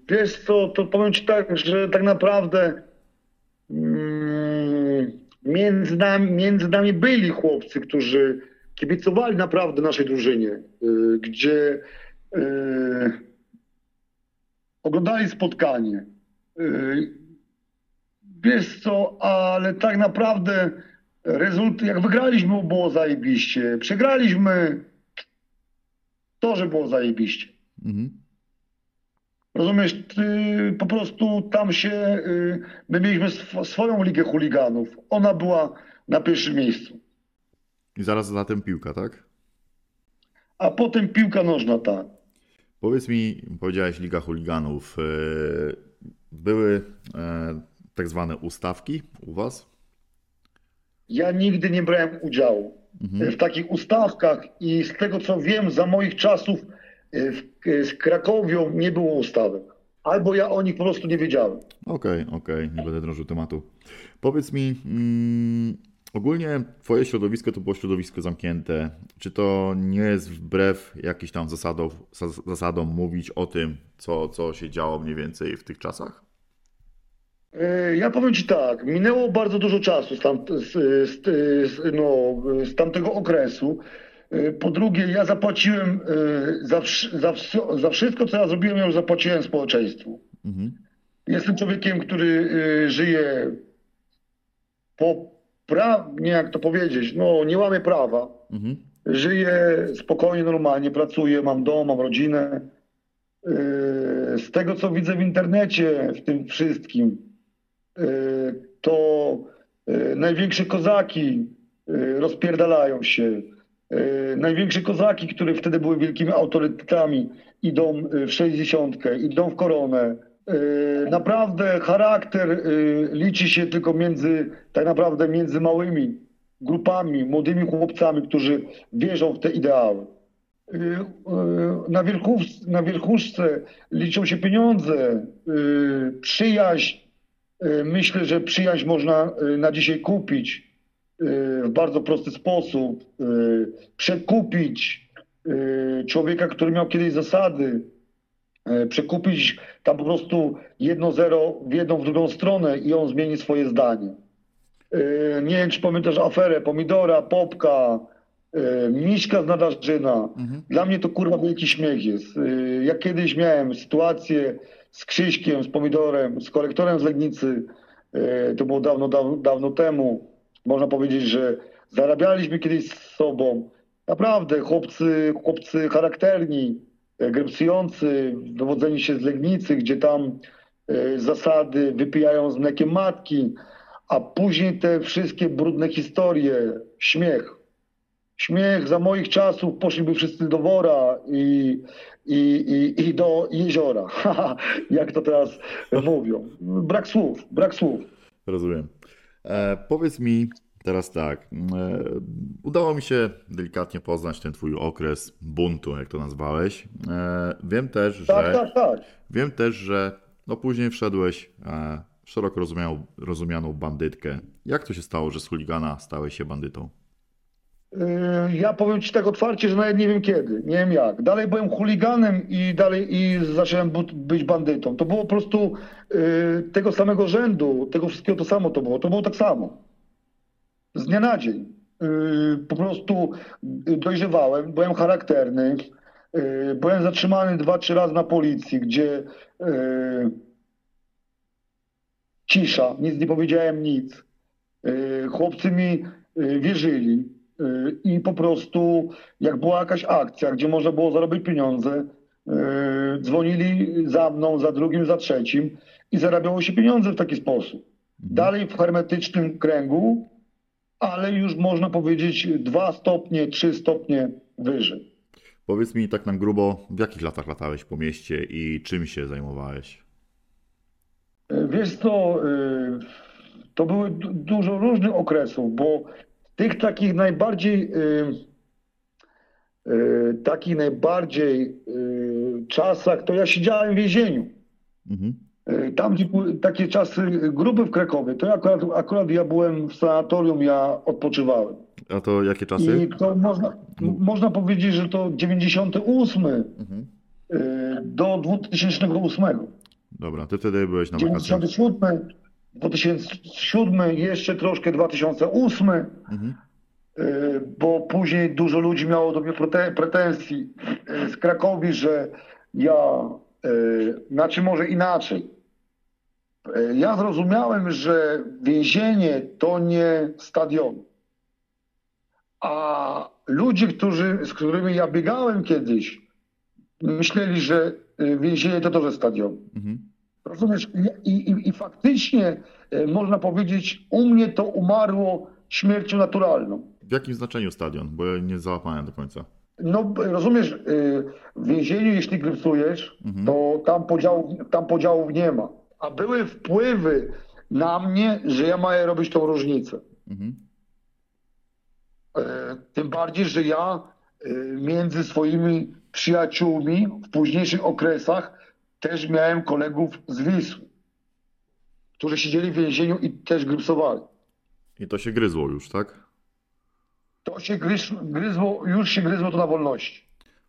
Wiesz co, to powiem ci tak, że tak naprawdę między nami byli chłopcy, którzy kibicowali naprawdę naszej drużynie, gdzie oglądali spotkanie. Wiesz co, ale tak naprawdę jak wygraliśmy, było zajebiście. Przegraliśmy, to, że było zajebiście. Mhm. Rozumiesz, po prostu tam się... My mieliśmy swoją ligę chuliganów. Ona była na pierwszym miejscu. I zaraz za tym piłka, tak? A potem piłka nożna, tak. Powiedz mi, powiedziałeś liga chuliganów. Były tak zwane ustawki u was? Ja nigdy nie brałem udziału w takich ustawkach i z tego co wiem, za moich czasów z Krakowią nie było ustawek. Albo ja o nich po prostu nie wiedziałem. Okej, nie będę drążył tematu. Powiedz mi, ogólnie twoje środowisko to było środowisko zamknięte. Czy to nie jest wbrew jakichś tam zasadom mówić o tym, co się działo mniej więcej w tych czasach? Ja powiem Ci tak, minęło bardzo dużo czasu z tamtego okresu. Po drugie, ja zapłaciłem za wszystko, co ja zrobiłem, ja już zapłaciłem społeczeństwu. Mhm. Jestem człowiekiem, który żyje poprawnie, jak to powiedzieć, no nie łamie prawa. Mhm. Żyję spokojnie, normalnie, pracuję, mam dom, mam rodzinę. Z tego, co widzę w internecie, w tym wszystkim, to największe kozaki rozpierdalają się. Największe kozaki, które wtedy były wielkimi autorytetami, idą w 60-tkę, idą w koronę. Naprawdę charakter liczy się tylko między małymi grupami, młodymi chłopcami, którzy wierzą w te ideały. Na wierchuszce liczą się pieniądze, przyjaźń. Myślę, że przyjaźń można na dzisiaj kupić w bardzo prosty sposób. Przekupić człowieka, który miał kiedyś zasady. Przekupić tam po prostu 1-0 w jedną, w drugą stronę i on zmieni swoje zdanie. Nie wiem, czy pamiętasz aferę Pomidora, Popka, Miśka z Nadarzyna. Mhm. Dla mnie to kurwa wielki śmiech jest. Ja kiedyś miałem sytuację z Krzyśkiem, z Pomidorem, z Korektorem z Legnicy. To było dawno temu. Można powiedzieć, że zarabialiśmy kiedyś z sobą. Naprawdę, chłopcy charakterni, grypsujący, dowodzeni się z Legnicy, gdzie tam zasady wypijają z mlekiem matki, a później te wszystkie brudne historie, śmiech. Śmiech za moich czasów poszliby wszyscy do wora i do jeziora. Jak to teraz mówią. Brak słów. Rozumiem. Powiedz mi teraz tak, udało mi się delikatnie poznać ten twój okres buntu, jak to nazwałeś. Wiem też, że no później wszedłeś w szeroko rozumianą bandytkę. Jak to się stało, że z chuligana stałeś się bandytą? Ja powiem Ci tak otwarcie, że nawet nie wiem kiedy, nie wiem jak. Dalej byłem chuliganem i zacząłem być bandytą. To było po prostu tego samego rzędu, tego wszystkiego to samo to było. To było tak samo. Z dnia na dzień. Po prostu dojrzewałem, byłem charakterny. Byłem zatrzymany 2-3 razy na policji, gdzie cisza, nic nie powiedziałem, nic. Chłopcy mi wierzyli. I po prostu jak była jakaś akcja, gdzie można było zarobić pieniądze, dzwonili za mną, za drugim, za trzecim i zarabiało się pieniądze w taki sposób. Dalej w hermetycznym kręgu, ale już można powiedzieć 2 stopnie, 3 stopnie wyżej. Powiedz mi tak nam grubo, w jakich latach latałeś po mieście i czym się zajmowałeś? Wiesz co, to były dużo różnych okresów, bo tych takich najbardziej czasach, to ja siedziałem w więzieniu. Mhm. Tam gdzie były takie czasy grupy w Krakowie, to akurat ja byłem w sanatorium, ja odpoczywałem. A to jakie czasy? I to można powiedzieć, że to 98 do 2008. Dobra, ty wtedy byłeś na wakacjach. 2007, jeszcze troszkę 2008, bo później dużo ludzi miało do mnie pretensji z Krakowi, że ja, znaczy może inaczej. Ja zrozumiałem, że więzienie to nie stadion. A ludzie, z którymi ja biegałem kiedyś, myśleli, że więzienie to też stadion. Mhm. Rozumiesz? I faktycznie można powiedzieć, u mnie to umarło śmiercią naturalną. W jakim znaczeniu stadion? Bo ja nie załapałem do końca. No rozumiesz, w więzieniu jeśli grypsujesz, to tam podziałów nie ma. A były wpływy na mnie, że ja maję robić tą różnicę. Mhm. Tym bardziej, że ja między swoimi przyjaciółmi w późniejszych okresach też miałem kolegów z Wisły, którzy siedzieli w więzieniu i też grypsowali. I to się gryzło już, tak? To się gryzło to na wolności.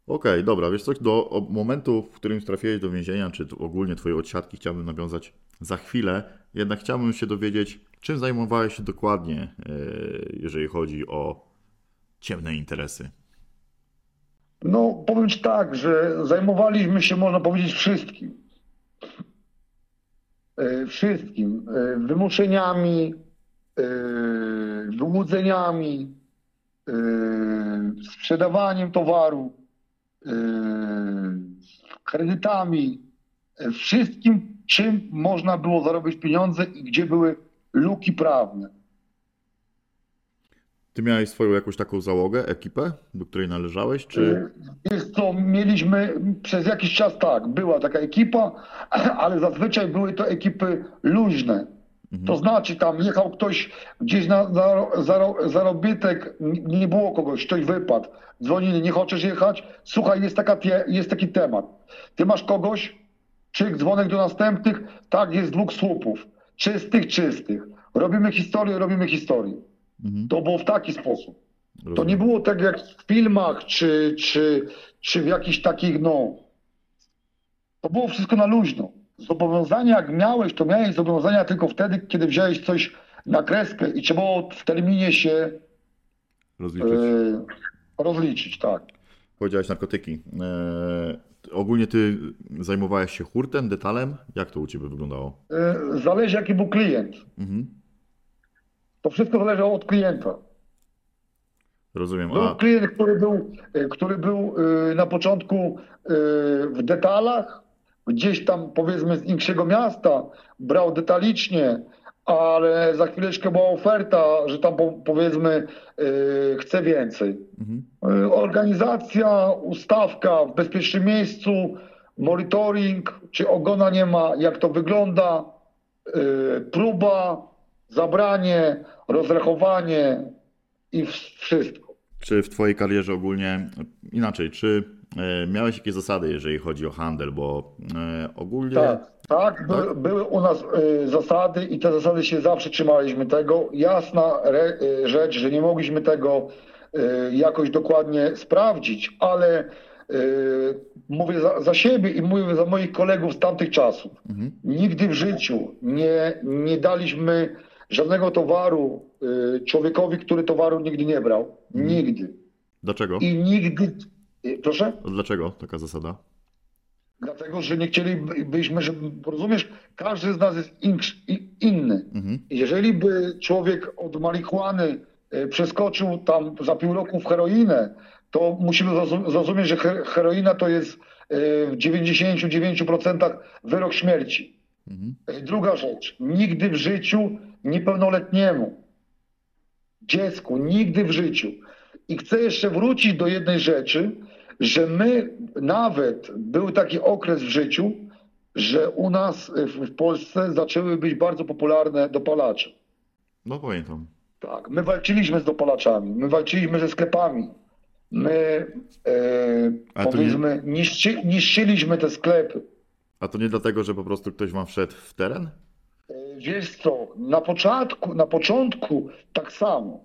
Okej, dobra. Wiesz co, do momentu, w którym trafiłeś do więzienia, czy ogólnie twojej odsiadki, chciałbym nawiązać za chwilę. Jednak chciałbym się dowiedzieć, czym zajmowałeś się dokładnie, jeżeli chodzi o ciemne interesy. No, powiem Ci tak, że zajmowaliśmy się, można powiedzieć, wszystkim. Wszystkim. Wymuszeniami, wyłudzeniami, sprzedawaniem towaru, kredytami, wszystkim, czym można było zarobić pieniądze i gdzie były luki prawne. Ty miałeś swoją jakąś taką załogę, ekipę, do której należałeś, czy... Jest to, mieliśmy przez jakiś czas tak, była taka ekipa, ale zazwyczaj były to ekipy luźne. Mhm. To znaczy tam jechał ktoś gdzieś na zarobitek, nie było kogoś, ktoś wypadł, dzwonili, nie chcesz jechać, słuchaj, jest taki temat. Ty masz kogoś, czyk, dzwonek do następnych, tak, jest dwóch słupów, czystych. Robimy historię. Mhm. To było w taki sposób. Rozumiem. To nie było tak jak w filmach, czy w jakichś takich, no... To było wszystko na luźno. Zobowiązania jak miałeś, to miałeś zobowiązania tylko wtedy, kiedy wziąłeś coś na kreskę i trzeba było w terminie się... Rozliczyć, tak. Powiedziałeś narkotyki. Ogólnie ty zajmowałeś się hurtem, detalem? Jak to u ciebie wyglądało? Zależy jaki był klient. Mhm. To wszystko zależało od klienta. Rozumiem. Był klient, który był na początku w detalach, gdzieś tam powiedzmy z większego miasta, brał detalicznie, ale za chwileczkę była oferta, że tam powiedzmy chce więcej. Mhm. Organizacja, ustawka w bezpiecznym miejscu, monitoring, czy ogona nie ma, jak to wygląda, próba, zabranie, rozrachowanie i wszystko. Czy w twojej karierze ogólnie, inaczej, czy miałeś jakieś zasady, jeżeli chodzi o handel, bo ogólnie... Tak. Były u nas zasady i te zasady się zawsze trzymaliśmy tego. Jasna rzecz, że nie mogliśmy tego jakoś dokładnie sprawdzić, ale mówię za siebie i mówię za moich kolegów z tamtych czasów. Mhm. Nigdy w życiu nie daliśmy żadnego towaru człowiekowi, który towaru nigdy nie brał. Nigdy. Dlaczego? I nigdy... Proszę? Dlaczego taka zasada? Dlatego, że nie chcielibyśmy, żeby, rozumiesz, każdy z nas jest inny. Mhm. Jeżeli by człowiek od marihuany przeskoczył tam za pół roku w heroinę, to musimy zrozumieć, że heroina to jest w 99% wyrok śmierci. Mhm. Druga rzecz, nigdy w życiu niepełnoletniemu dziecku, nigdy w życiu. I chcę jeszcze wrócić do jednej rzeczy, że my nawet, był taki okres w życiu, że u nas w Polsce zaczęły być bardzo popularne dopalacze. No pamiętam. Tak, my walczyliśmy z dopalaczami, my walczyliśmy ze sklepami. My, powiedzmy, niszczyliśmy te sklepy. A to nie dlatego, że po prostu ktoś wam wszedł w teren? Wiesz co, na początku tak samo.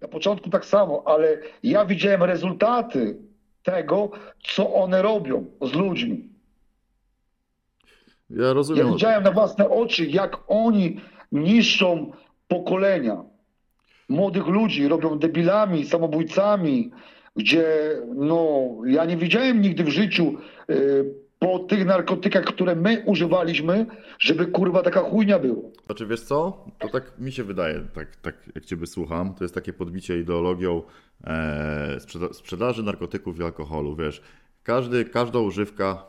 Na początku tak samo, ale ja widziałem rezultaty tego, co one robią z ludźmi. Ja rozumiem. Ja widziałem na własne oczy, jak oni niszczą pokolenia. Młodych ludzi robią debilami, samobójcami, gdzie no, ja nie widziałem nigdy w życiu po tych narkotykach, które my używaliśmy, żeby kurwa taka chujnia była. Znaczy wiesz co, to tak mi się wydaje, tak jak ciebie słucham, to jest takie podbicie ideologią sprzedaży narkotyków i alkoholu, wiesz. Każda używka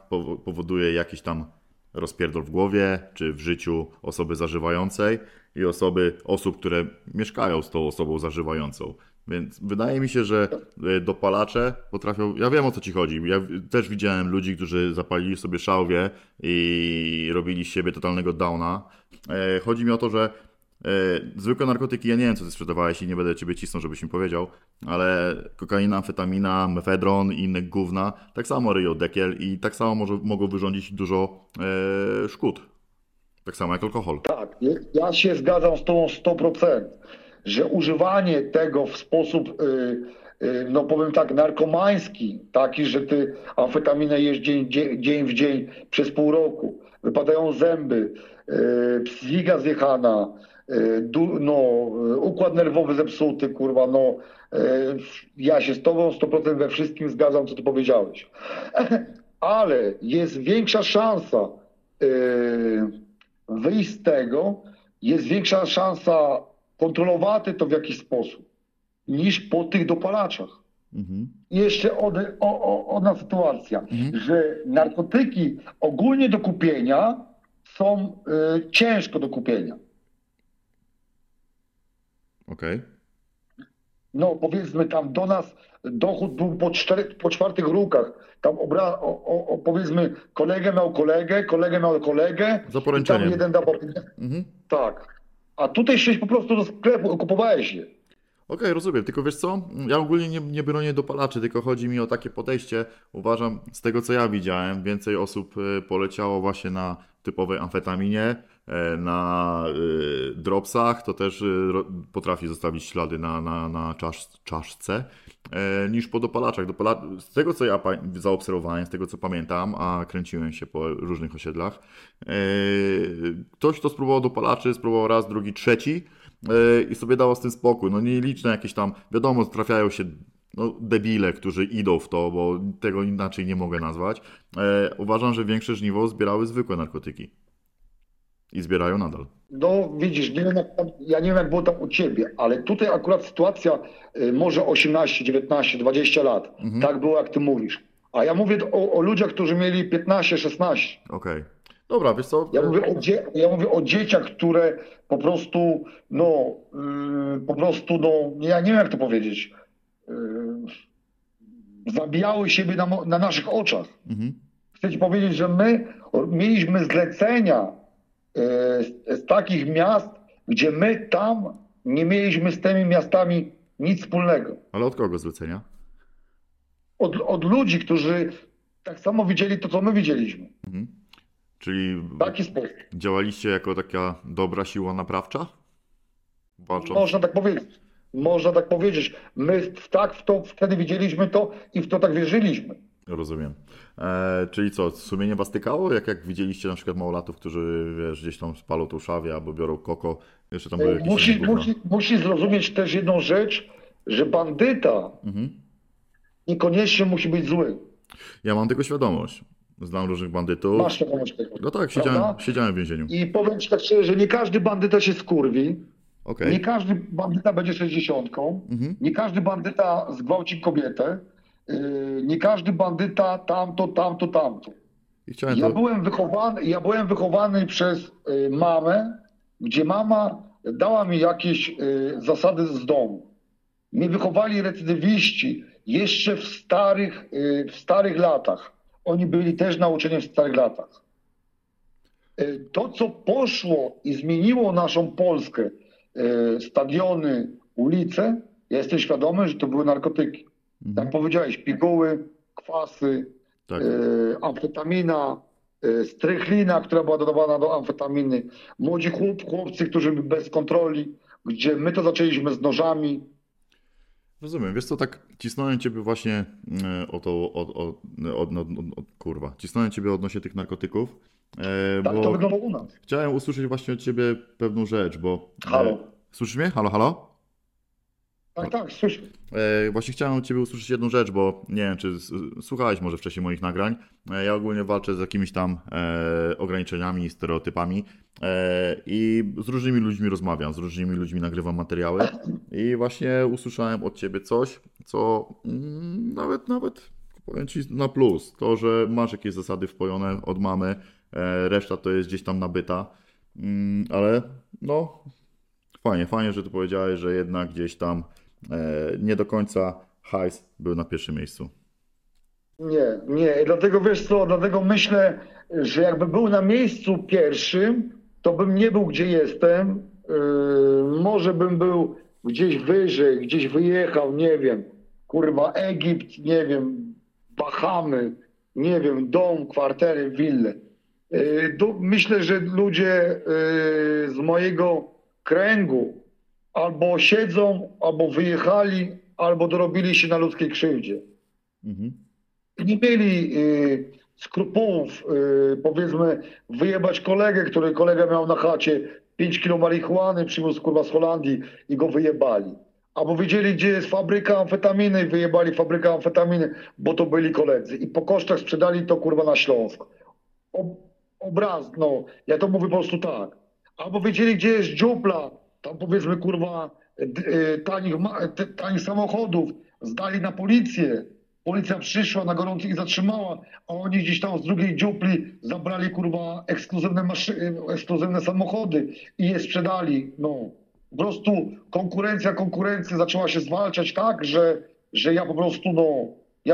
powoduje jakiś tam rozpierdol w głowie, czy w życiu osoby zażywającej i osób, które mieszkają z tą osobą zażywającą. Więc wydaje mi się, że dopalacze potrafią... Ja wiem, o co ci chodzi. Ja też widziałem ludzi, którzy zapalili sobie szałwie i robili z siebie totalnego downa. Chodzi mi o to, że zwykłe narkotyki, ja nie wiem, co ty sprzedawałeś i nie będę ciebie cisnął, żebyś mi powiedział, ale kokaina, amfetamina, mefedron i inne gówna, tak samo ryją dekiel i tak samo mogą wyrządzić dużo szkód. Tak samo jak alkohol. Tak, ja się zgadzam z tobą 100%. że używanie tego w sposób, no powiem tak, narkomański, taki, że ty amfetaminę jesz dzień w dzień przez pół roku, wypadają zęby, psychika zjechana, no, układ nerwowy zepsuty, kurwa, no ja się z tobą 100% we wszystkim zgadzam, co ty powiedziałeś. Ale jest większa szansa wyjść z tego, jest większa szansa kontrolować to w jakiś sposób, niż po tych dopalaczach. Mhm. Jeszcze odna sytuacja, że narkotyki ogólnie do kupienia są ciężko do kupienia. Okej. Okay. No powiedzmy tam do nas dochód był po czwartych rukach. Tam powiedzmy kolega miał kolegę. Za poręczeniem. Tam jeden dał papierek. Mhm. Tak. A tutaj szedłeś po prostu do sklepu, kupowałeś je. Okej, rozumiem. Tylko wiesz co? Ja ogólnie nie bronię dopalaczy, tylko chodzi mi o takie podejście. Uważam, z tego co ja widziałem, więcej osób poleciało właśnie na typowej amfetaminie, na dropsach, to też potrafi zostawić ślady na czaszce, niż po dopalaczach. Z tego co ja zaobserwowałem, z tego co pamiętam, a kręciłem się po różnych osiedlach, ktoś kto spróbował dopalaczy, spróbował raz, drugi, trzeci i sobie dawał z tym spokój. No nieliczne jakieś tam, wiadomo, trafiają się no, debile, którzy idą w to, bo tego inaczej nie mogę nazwać. Uważam, że większe żniwo zbierały zwykłe narkotyki. I zbierają nadal. No widzisz, nie wiem, ja nie wiem jak było tam u ciebie, ale tutaj akurat sytuacja może 18, 19, 20 lat. Mhm. Tak było jak ty mówisz. A ja mówię o ludziach, którzy mieli 15, 16. Okej. Dobra, wiesz co? Ja mówię o dzieciach, które po prostu, ja nie wiem jak to powiedzieć, zabijały siebie na naszych oczach. Mhm. Chcę ci powiedzieć, że my mieliśmy zlecenia z takich miast, gdzie my tam nie mieliśmy z tymi miastami nic wspólnego. Ale od kogo zlecenia? Od ludzi, którzy tak samo widzieli to, co my widzieliśmy. Mhm. Czyli taki sposób. Działaliście jako taka dobra siła naprawcza? Walcząc... Można tak powiedzieć. My wtedy widzieliśmy to i w to tak wierzyliśmy. Rozumiem. Czyli co, sumienie was tykało? Jak widzieliście na przykład małolatów, którzy wiesz, gdzieś tam palą tą szawię albo biorą koko, jeszcze tam były jakieś... Musi zrozumieć też jedną rzecz, że bandyta niekoniecznie musi być zły. Ja mam tego świadomość. Znam różnych bandytów. Masz świadomość tego. No tak, siedziałem w więzieniu. I powiem ci tak szczerze, że nie każdy bandyta się skurwi. Okay. Nie każdy bandyta będzie 60-tką. Mhm. Nie każdy bandyta zgwałci kobietę. Nie każdy bandyta tamto. Ja byłem wychowany przez mamę, gdzie mama dała mi jakieś zasady z domu. Mnie wychowali recydywiści jeszcze w starych latach. Oni byli też nauczeni w starych latach. To, co poszło i zmieniło naszą Polskę, stadiony, ulice, ja jestem świadomy, że to były narkotyki. Tam powiedziałeś, piguły, kwasy, tak. Amfetamina, strychlina, która była dodawana do amfetaminy. Młodzi chłopcy, którzy byli bez kontroli, gdzie my to zaczęliśmy z nożami. Rozumiem, wiesz co, tak cisnąłem ciebie właśnie cisnąłem ciebie odnośnie tych narkotyków. Tak to wygląda u nas. Chciałem usłyszeć właśnie od ciebie pewną rzecz, bo... Halo. Słyszysz mnie? Halo? Tak, słyszę. Właśnie chciałem od ciebie usłyszeć jedną rzecz, bo nie wiem, czy słuchałeś może wcześniej moich nagrań. Ja ogólnie walczę z jakimiś tam ograniczeniami, stereotypami i z różnymi ludźmi rozmawiam, z różnymi ludźmi nagrywam materiały i właśnie usłyszałem od ciebie coś, co nawet powiem ci na plus. To, że masz jakieś zasady wpojone od mamy, reszta to jest gdzieś tam nabyta, ale no... Fajnie, że tu powiedziałeś, że jednak gdzieś tam nie do końca hajs był na pierwszym miejscu. Nie. Dlatego wiesz co, dlatego myślę, że jakby był na miejscu pierwszym, to bym nie był gdzie jestem. Może bym był gdzieś wyżej, gdzieś wyjechał, nie wiem. Kurwa, Egipt, nie wiem, Bahamy, nie wiem, dom, kwartery, wille. Myślę, że ludzie z mojego kręgu albo siedzą, albo wyjechali, albo dorobili się na ludzkiej krzywdzie. Mhm. Nie mieli skrupułów, powiedzmy, wyjebać kolegę, który kolega miał na chacie 5 kilo marihuany, przywiózł kurwa z Holandii i go wyjebali. Albo wiedzieli, gdzie jest fabryka amfetaminy i wyjebali fabrykę amfetaminy, bo to byli koledzy. I po kosztach sprzedali to kurwa na Śląsk. Obrazno, ja to mówię po prostu tak. Albo wiedzieli, gdzie jest dziupla, tam powiedzmy kurwa tanich samochodów, zdali na policję. Policja przyszła, na gorąco ich zatrzymała, a oni gdzieś tam z drugiej dziupli zabrali kurwa ekskluzywne samochody i je sprzedali. No. Po prostu konkurencja zaczęła się zwalczać tak, że ja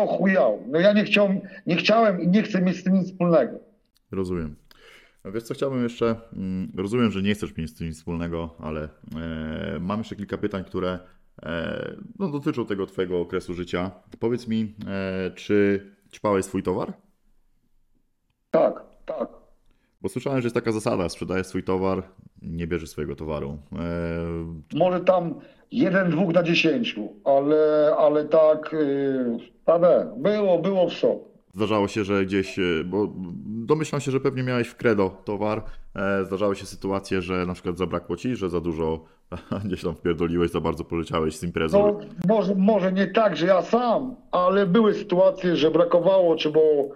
ochujał. No ja nie chciałem i nie chcę mieć z tym nic wspólnego. Rozumiem. Wiesz co, chciałbym jeszcze, rozumiem, że nie chcesz mieć z tym nic wspólnego, ale mam jeszcze kilka pytań, które no, dotyczą tego twojego okresu życia. Powiedz mi, czy ćpałeś swój towar? Tak, tak. Bo słyszałem, że jest taka zasada, sprzedajesz swój towar, nie bierzesz swojego towaru. Może tam 1-2 na 10, ale tak, było w SOP. Zdarzało się, że gdzieś, bo domyślam się, że pewnie miałeś w kredo towar, zdarzały się sytuacje, że na przykład zabrakło ci, że za dużo gdzieś tam wpierdoliłeś, za bardzo poleciałeś z imprezy. No, może nie tak, że ja sam, ale były sytuacje, że brakowało, czy było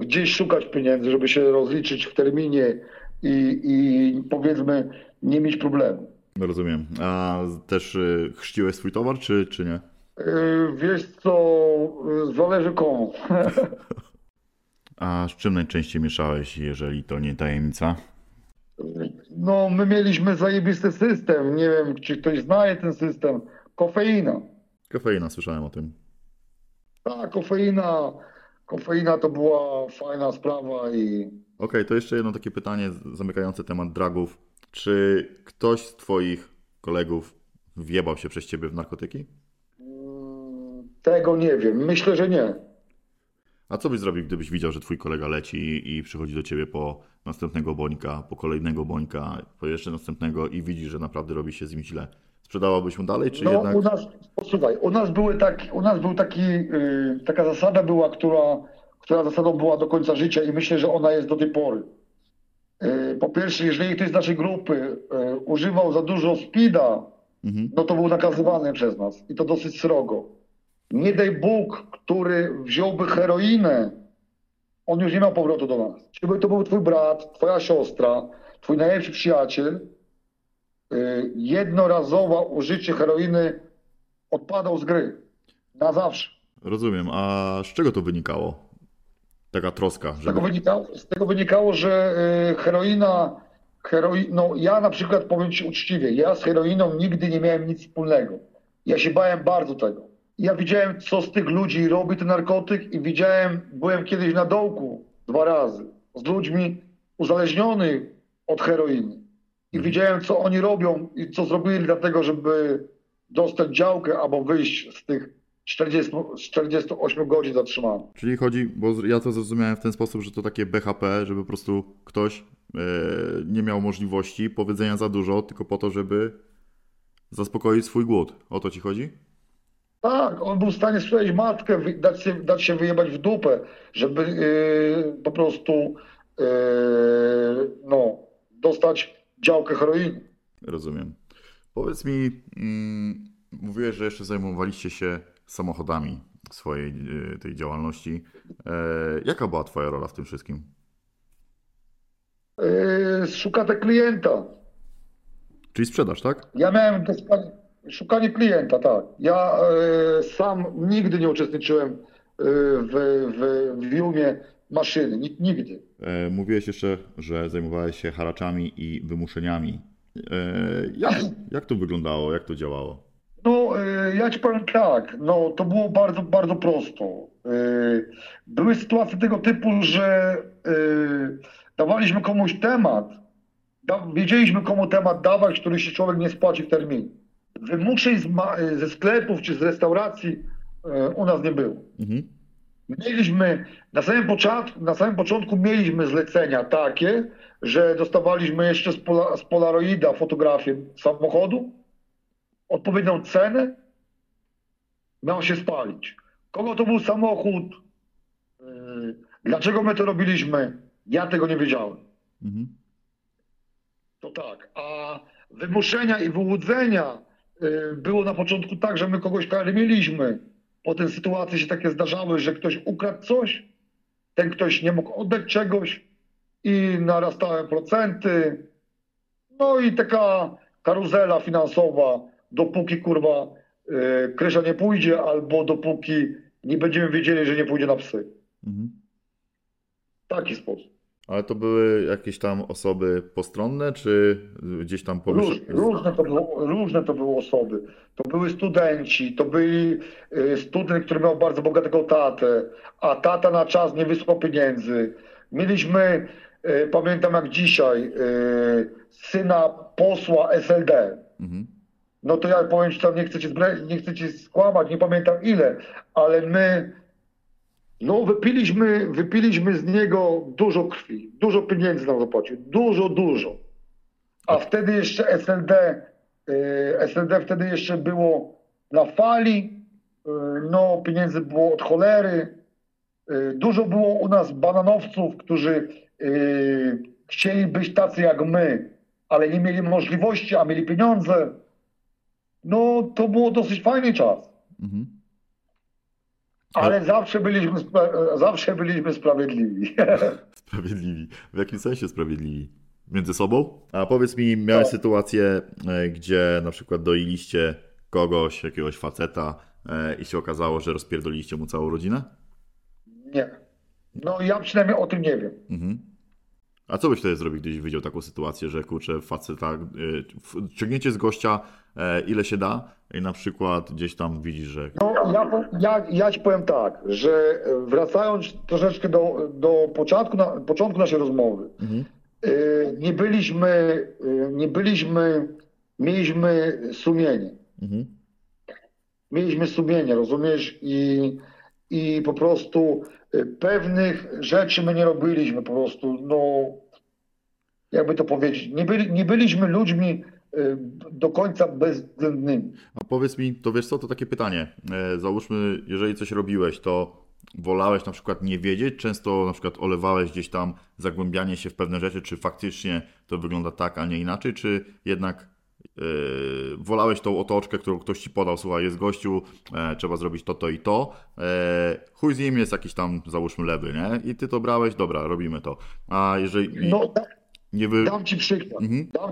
gdzieś szukać pieniędzy, żeby się rozliczyć w terminie i powiedzmy nie mieć problemu. Rozumiem. A też chrzciłeś swój towar, czy nie? Wiesz co, zależy komu. A z czym najczęściej mieszałeś, jeżeli to nie tajemnica? No, my mieliśmy zajebisty system. Nie wiem, czy ktoś znaje ten system. Kofeina. Kofeina, słyszałem o tym. Tak, kofeina. Kofeina to była fajna sprawa i... Okej, to jeszcze jedno takie pytanie zamykające temat dragów. Czy ktoś z twoich kolegów wjebał się przez ciebie w narkotyki? Tego nie wiem. Myślę, że nie. A co byś zrobił, gdybyś widział, że twój kolega leci i przychodzi do ciebie po następnego bońka, po kolejnego bońka, po jeszcze następnego i widzi, że naprawdę robi się z nim źle? Sprzedawałbyś mu dalej, czy jednak... Taka zasada była, która zasadą była do końca życia i myślę, że ona jest do tej pory. Po pierwsze, jeżeli ktoś z naszej grupy używał za dużo speeda, no to był nakazywany przez nas i to dosyć srogo. Nie daj Bóg, który wziąłby heroinę, on już nie miał powrotu do nas. Czyli to był twój brat, twoja siostra, twój najlepszy przyjaciel, jednorazowe użycie heroiny odpadał z gry. Na zawsze. Rozumiem. A z czego to wynikało? Taka troska. Żeby... Z tego wynikało, że heroina... No, ja na przykład powiem ci uczciwie, ja z heroiną nigdy nie miałem nic wspólnego. Ja się bałem bardzo tego. Ja widziałem, co z tych ludzi robi ten narkotyk i byłem kiedyś na dołku 2 razy z ludźmi uzależnionych od heroiny. I widziałem, co oni robią i co zrobili dlatego, żeby dostać działkę albo wyjść z tych 48 godzin zatrzymanych. Czyli chodzi, bo ja to zrozumiałem w ten sposób, że to takie BHP, żeby po prostu ktoś nie miał możliwości powiedzenia za dużo, tylko po to, żeby zaspokoić swój głód. O to ci chodzi? Tak, on był w stanie sprzedać matkę, dać się wyjebać w dupę, żeby po prostu dostać działkę heroiny. Rozumiem. Powiedz mi, mówiłeś, że jeszcze zajmowaliście się samochodami w swojej tej działalności. Jaka była twoja rola w tym wszystkim? Szukanie klienta. Czyli sprzedaż, tak? Ja miałem szukanie klienta, tak. Ja sam nigdy nie uczestniczyłem w Jumie maszyny, nigdy. Mówiłeś jeszcze, że zajmowałeś się haraczami i wymuszeniami. Jak to wyglądało, jak to działało? No, ja ci powiem tak, no to było bardzo, bardzo prosto. Były sytuacje tego typu, że dawaliśmy komuś temat, wiedzieliśmy komu temat dawać, który się człowiek nie spłaci w terminie. Wymuszeń ze sklepów czy z restauracji u nas nie było. Mhm. Mieliśmy, na samym początku mieliśmy zlecenia takie, że dostawaliśmy jeszcze z Polaroida fotografię samochodu, odpowiednią cenę, miał się spalić. Kogo to był samochód, dlaczego my to robiliśmy, ja tego nie wiedziałem. Mhm. To tak, a wymuszenia i wyłudzenia było na początku tak, że my kogoś karmiliśmy. Potem sytuacje się takie zdarzały, że ktoś ukradł coś, ten ktoś nie mógł oddać czegoś i narastały procenty. No i taka karuzela finansowa, dopóki kurwa krysza nie pójdzie, albo dopóki nie będziemy wiedzieli, że nie pójdzie na psy. Mhm. Taki sposób. Ale to były jakieś tam osoby postronne, czy gdzieś tam powyżej? Różne to były osoby. To były studenci, to byli student, który miał bardzo bogatego tatę, a tata na czas nie wysłał pieniędzy. Mieliśmy, pamiętam jak dzisiaj, syna posła SLD. Mhm. No to ja powiem ci tam, nie chcę ci skłamać, nie pamiętam ile, ale my... No wypiliśmy z niego dużo krwi, dużo pieniędzy nam zapłacił, dużo. A wtedy jeszcze SLD wtedy jeszcze było na fali, no pieniędzy było od cholery, dużo było u nas bananowców, którzy chcieli być tacy jak my, ale nie mieli możliwości, a mieli pieniądze. No to było dosyć fajny czas. Mhm. Ale zawsze byliśmy sprawiedliwi. Sprawiedliwi. W jakim sensie sprawiedliwi? Między sobą? A powiedz mi, miałeś sytuację, gdzie na przykład doiliście kogoś, jakiegoś faceta i się okazało, że rozpierdoliliście mu całą rodzinę? Nie. No ja przynajmniej o tym nie wiem. Mhm. A co byś wtedy zrobił, gdybyś widział taką sytuację, że kurczę, faceta, ciągnięcie z gościa ile się da i na przykład gdzieś tam widzisz, że... No, ja ci powiem tak, że wracając troszeczkę do początku naszej rozmowy, mhm. Mieliśmy sumienie. Mhm. Mieliśmy sumienie, rozumiesz? I po prostu pewnych rzeczy my nie robiliśmy, po prostu, no jakby to powiedzieć, nie byliśmy ludźmi do końca bezwzględnymi. A powiedz mi, to wiesz co, to takie pytanie, załóżmy, jeżeli coś robiłeś, to wolałeś na przykład nie wiedzieć, często na przykład olewałeś gdzieś tam zagłębianie się w pewne rzeczy, czy faktycznie to wygląda tak, a nie inaczej, czy jednak wolałeś tą otoczkę, którą ktoś ci podał, słuchaj, jest gościu, trzeba zrobić to i to, chuj z nim, jest jakiś tam, załóżmy, lewy, nie? I ty to brałeś, dobra, robimy to. A jeżeli... No, dam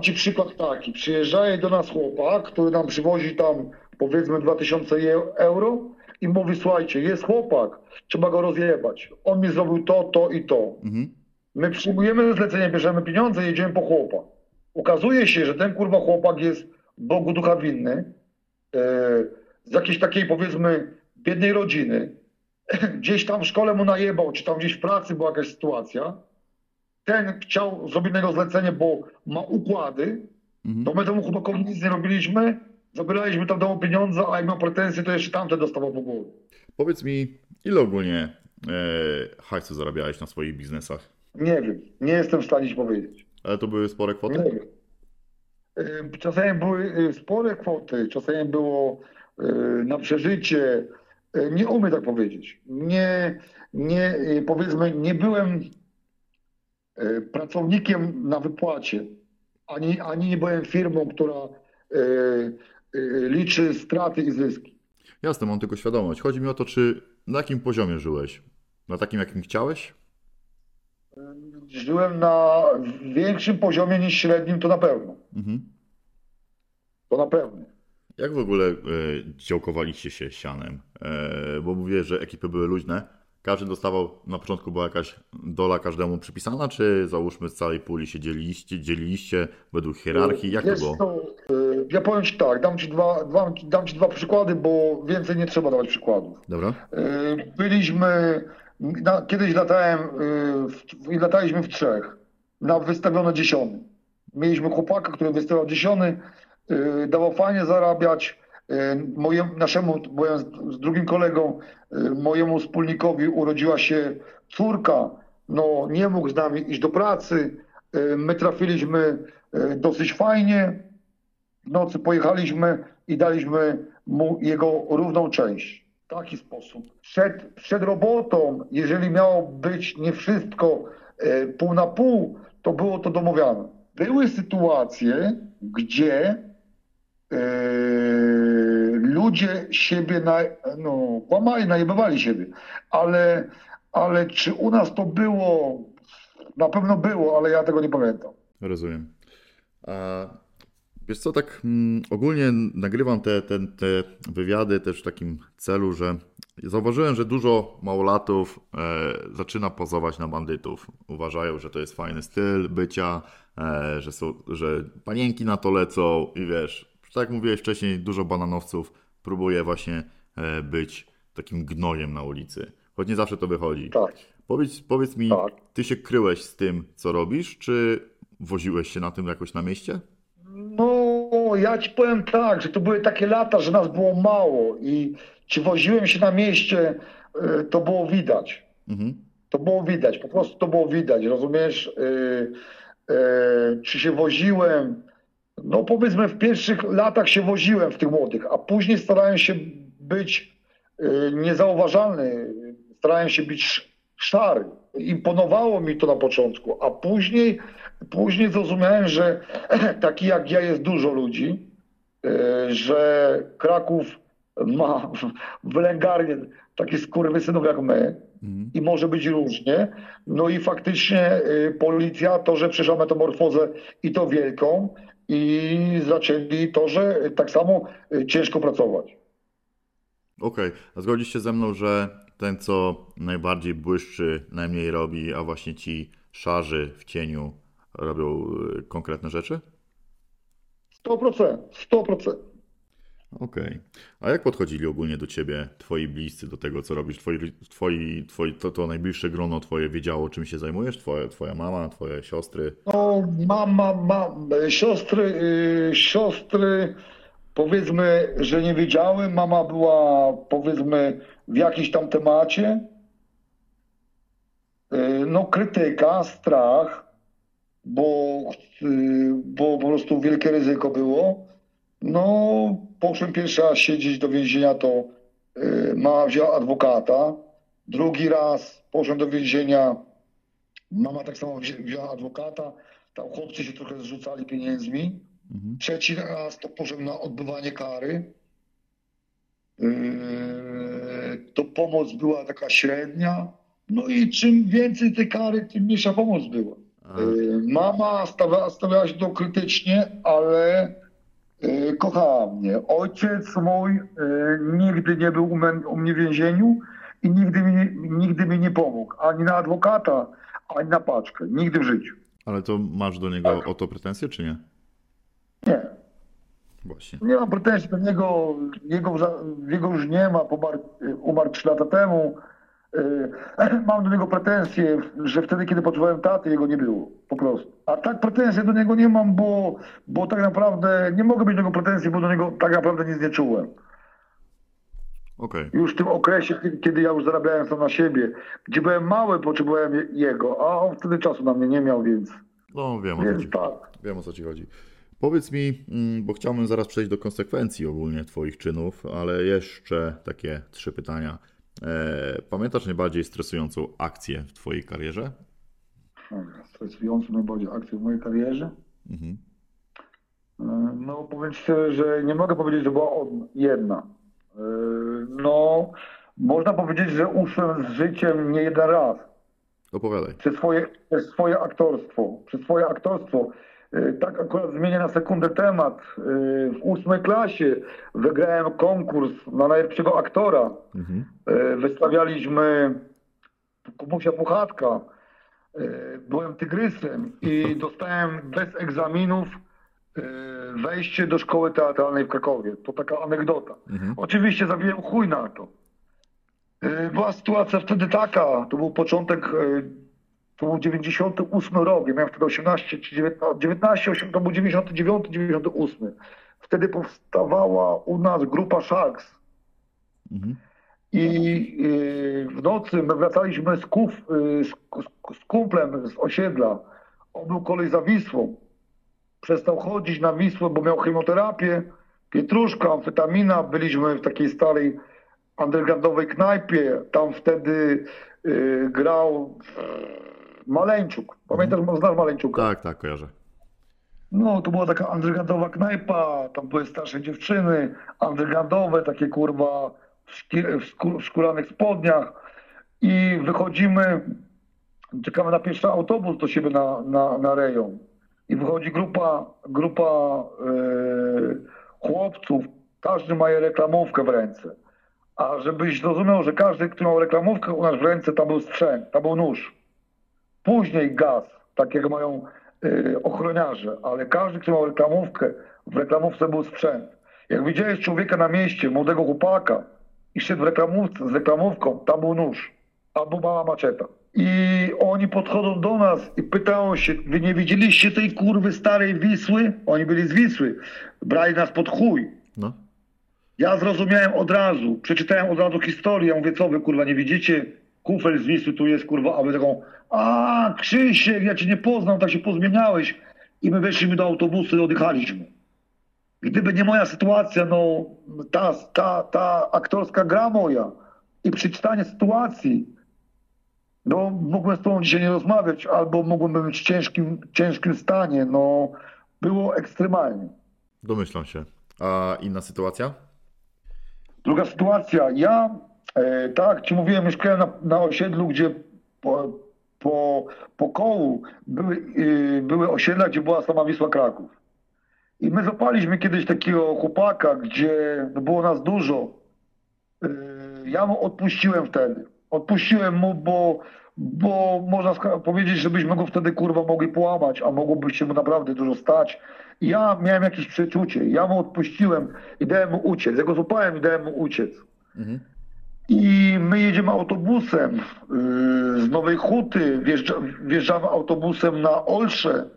ci przykład taki, przyjeżdżaje do nas chłopak, który nam przywozi tam, powiedzmy, 2000 euro i mówi, słuchajcie, jest chłopak, trzeba go rozjebać, on mi zrobił to i to. Mhm. My przyjmujemy zlecenie, bierzemy pieniądze, jedziemy po chłopa. Okazuje się, że ten kurwa chłopak jest Bogu ducha winny, z jakiejś takiej, powiedzmy, biednej rodziny. Gdzieś tam w szkole mu najebał, czy tam gdzieś w pracy była jakaś sytuacja. Ten chciał zrobić jego zlecenie, bo ma układy. Mhm. To my temu chłopakowi nic nie robiliśmy. Zabieraliśmy tam domu pieniądze, a jak miał pretensje, to jeszcze tamte dostawał po głowie. Powiedz mi, ile ogólnie hajsu zarabiałeś na swoich biznesach? Nie wiem, nie jestem w stanie ci powiedzieć. Ale to były spore kwoty? Nie. Czasami były spore kwoty, czasami było na przeżycie. Nie umiem tak powiedzieć. Nie, powiedzmy, nie byłem pracownikiem na wypłacie, ani nie byłem firmą, która liczy straty i zyski. Jasne, mam tylko świadomość. Chodzi mi o to, czy na jakim poziomie żyłeś? Na takim, jakim chciałeś? Żyłem na większym poziomie niż średnim, to na pewno. Mhm. To na pewno. Jak w ogóle działkowaliście się sianem? Bo mówię, że ekipy były luźne. Każdy dostawał, na początku była jakaś dola każdemu przypisana, czy załóżmy z całej puli się dzieliliście według hierarchii? Jak to było? Ja powiem ci tak, dam ci dwa przykłady, bo więcej nie trzeba dawać przykładów. Dobra. Byliśmy... Kiedyś lataliśmy w trzech na wystawione dziesiąty. Mieliśmy chłopaka, który wystawiał dziesiąty, dawał fajnie zarabiać, Z drugim kolegą, mojemu wspólnikowi urodziła się córka, no nie mógł z nami iść do pracy, my trafiliśmy dosyć fajnie, w nocy pojechaliśmy i daliśmy mu jego równą część. W taki sposób. Przed robotą, jeżeli miało być nie wszystko pół na pół, to było to domówione. Były sytuacje, gdzie ludzie siebie kłamali, najebywali siebie, ale czy u nas to było? Na pewno było, ale ja tego nie pamiętam. Rozumiem. Wiesz co, tak ogólnie nagrywam te wywiady też w takim celu, że zauważyłem, że dużo małolatów zaczyna pozować na bandytów. Uważają, że to jest fajny styl bycia, że panienki na to lecą i wiesz, tak jak mówiłeś wcześniej, dużo bananowców próbuje właśnie być takim gnojem na ulicy. Choć nie zawsze to wychodzi. Tak. Powiedz mi, tak. Ty się kryłeś z tym, co robisz, czy woziłeś się na tym jakoś na mieście? No, ja ci powiem tak, że to były takie lata, że nas było mało i czy woziłem się na mieście, to było widać. Mhm. To było widać, po prostu to było widać, rozumiesz? Czy się woziłem, no powiedzmy w pierwszych latach się woziłem w tych młodych, a później starałem się być niezauważalny, starałem się być szary. Imponowało mi to na początku, a później zrozumiałem, że taki jak ja jest dużo ludzi, że Kraków ma wylęgarnię takich skurwysynów jak my i może być różnie. No i faktycznie policja to, że przeszła metamorfozę i to wielką i zaczęli to, że tak samo ciężko pracować. Okej, a zgodzisz się ze mną, że ten, co najbardziej błyszczy, najmniej robi, a właśnie ci szarzy w cieniu robią konkretne rzeczy? 100%. 100%. Okej. A jak podchodzili ogólnie do ciebie twoi bliscy, do tego, co robisz? To najbliższe grono twoje wiedziało, czym się zajmujesz? Twoja mama, twoje siostry? No, siostry powiedzmy, że nie wiedziały. Mama była, powiedzmy, w jakimś tam temacie. No krytyka, strach, bo po prostu wielkie ryzyko było. No po czym pierwszy raz siedzieć do więzienia, to mama wzięła adwokata. Drugi raz poszłem do więzienia, mama tak samo wzięła adwokata. Tam chłopcy się trochę zrzucali pieniędzmi. Mhm. Trzeci raz to poszedłem na odbywanie kary. To pomoc była taka średnia. No i czym więcej tej kary, tym mniejsza pomoc była. Mama stawiała się to krytycznie, ale kochała mnie. Ojciec mój nigdy nie był u mnie w więzieniu i nigdy mi nie pomógł. Ani na adwokata, ani na paczkę. Nigdy w życiu. Ale to masz do niego tak. O to pretensje, czy nie? Nie. Właśnie. Nie mam pretensji do niego, jego już nie ma, umarł 3 lata temu. Mam do niego pretensje, że wtedy, kiedy potrzebowałem taty, jego nie było, po prostu. A tak pretensje do niego nie mam, bo tak naprawdę nie mogę mieć do niego pretensji, bo do niego tak naprawdę nic nie czułem. Okay. Już w tym okresie, kiedy ja już zarabiałem sam na siebie, gdzie byłem mały, potrzebowałem jego, a on wtedy czasu na mnie nie miał, więc... No wiem, o co ci chodzi. Powiedz mi, bo chciałbym zaraz przejść do konsekwencji ogólnie twoich czynów, ale jeszcze takie 3 pytania. Pamiętasz najbardziej stresującą akcję w twojej karierze? Stresującą najbardziej akcję w mojej karierze? Mhm. No powiem szczerze, że nie mogę powiedzieć, że była jedna. No można powiedzieć, że uszłem z życiem nie jeden raz. Opowiadaj. Przez swoje aktorstwo. Tak akurat zmienię na sekundę temat. W 8 klasie wygrałem konkurs na najlepszego aktora. Mhm. Wystawialiśmy Kumusia Puchatka. Byłem tygrysem i dostałem bez egzaminów wejście do szkoły teatralnej w Krakowie. To taka anegdota. Mhm. Oczywiście zabiłem chuj na to. Była sytuacja wtedy taka, to był początek... To był 98 rok, ja miałem wtedy 18 czy 19, to był 99, 98. wtedy powstawała u nas grupa Sharks. Mhm. I w nocy my wracaliśmy z kumplem z osiedla. On był kolej za Wisłą. Przestał chodzić na Wisłę, bo miał chemioterapię, pietruszka, amfetamina. Byliśmy w takiej starej undergroundowej knajpie. Tam wtedy grał Maleńczuk. Pamiętasz, znasz Maleńczuka? Tak, tak, kojarzę. No, to była taka undergroundowa knajpa. Tam były starsze dziewczyny, undergroundowe, takie kurwa w skóranych spodniach. I wychodzimy, czekamy na pierwszy autobus do siebie na rejon. I wychodzi grupa chłopców, każdy ma reklamówkę w ręce. A żebyś zrozumiał, że każdy, kto miał reklamówkę u nas w ręce, tam był sprzęt, tam był nóż. Później gaz, tak jak mają ochroniarze, ale każdy, kto miał reklamówkę, w reklamówce był sprzęt. Jak widziałeś człowieka na mieście, młodego chłopaka i szedł w reklamówce z reklamówką, tam był nóż albo mała maczeta. I oni podchodzą do nas i pytają się, wy nie widzieliście tej kurwy starej Wisły? Oni byli z Wisły, brali nas pod chuj. No. Ja zrozumiałem od razu, przeczytałem od razu historię, mówię, co wy kurwa nie widzicie? Kufel z Wisły tu jest kurwa, a my taką, a Krzysiek, ja cię nie poznam, tak się pozmieniałeś. I my weszliśmy do autobusu i odjechaliśmy. Gdyby nie moja sytuacja, no ta aktorska gra moja i przeczytanie sytuacji, no mógłbym z tobą dzisiaj nie rozmawiać, albo mógłbym być w ciężkim stanie, no było ekstremalnie. Domyślam się. A inna sytuacja? Druga sytuacja, ja tak ci mówiłem, mieszkałem na osiedlu, gdzie po kołu były osiedla, gdzie była sama Wisła Kraków. I my złapaliśmy kiedyś takiego chłopaka, gdzie było nas dużo. Ja mu odpuściłem wtedy. Odpuściłem mu, bo można powiedzieć, żebyśmy go wtedy kurwa mogli połamać, a mogłoby się mu naprawdę dużo stać. I ja miałem jakieś przeczucie. Ja mu odpuściłem i dałem mu uciec. Ja go złapałem i dałem mu uciec. Mhm. I my jedziemy autobusem z Nowej Huty. Wjeżdżamy autobusem na Olsze.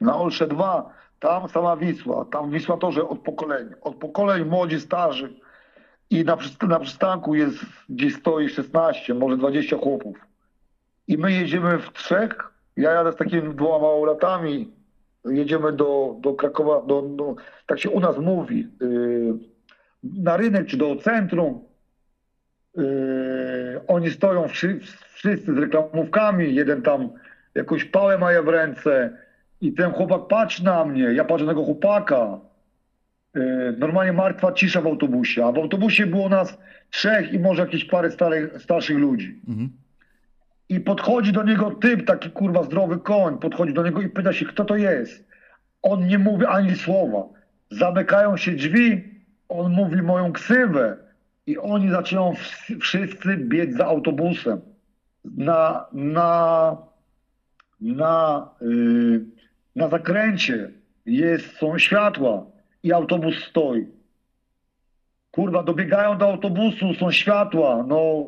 Na Olsze 2. Tam sama Wisła. Tam Wisła Torze od pokoleń. Od pokoleń młodzi, starzy. I na przystanku jest, gdzieś stoi 16, może 20 chłopów. I my jedziemy w trzech. Ja jadę z takimi 2 małolatami. Jedziemy do Krakowa, tak się u nas mówi, na rynek czy do centrum. Oni stoją wszyscy z reklamówkami. Jeden tam jakąś pałę ma w ręce. I ten chłopak patrzy na mnie, ja patrzę na tego chłopaka. Normalnie martwa cisza w autobusie, a w autobusie było nas 3 i może jakieś parę starszych ludzi. Mhm. I podchodzi do niego typ, taki kurwa zdrowy koń, podchodzi do niego i pyta się, kto to jest. On nie mówi ani słowa. Zamykają się drzwi, on mówi moją ksywę i oni zaczynają wszyscy biec za autobusem. Na zakręcie są światła i autobus stoi. Kurwa, dobiegają do autobusu, są światła, no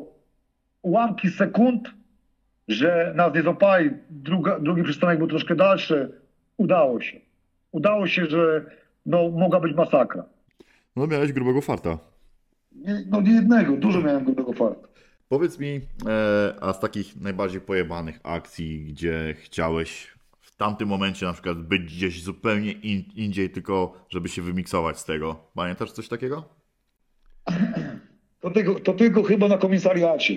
ułamki sekund, że nas nie złapali. Drugi przystanek był troszkę dalszy. Udało się. Udało się, że no, mogła być masakra. No miałeś grubego farta. Nie jednego, dużo miałem grubego farta. Powiedz mi, a z takich najbardziej pojebanych akcji, gdzie chciałeś w tamtym momencie na przykład być gdzieś zupełnie indziej, tylko żeby się wymiksować z tego. Pamiętasz coś takiego? To tylko chyba na komisariacie.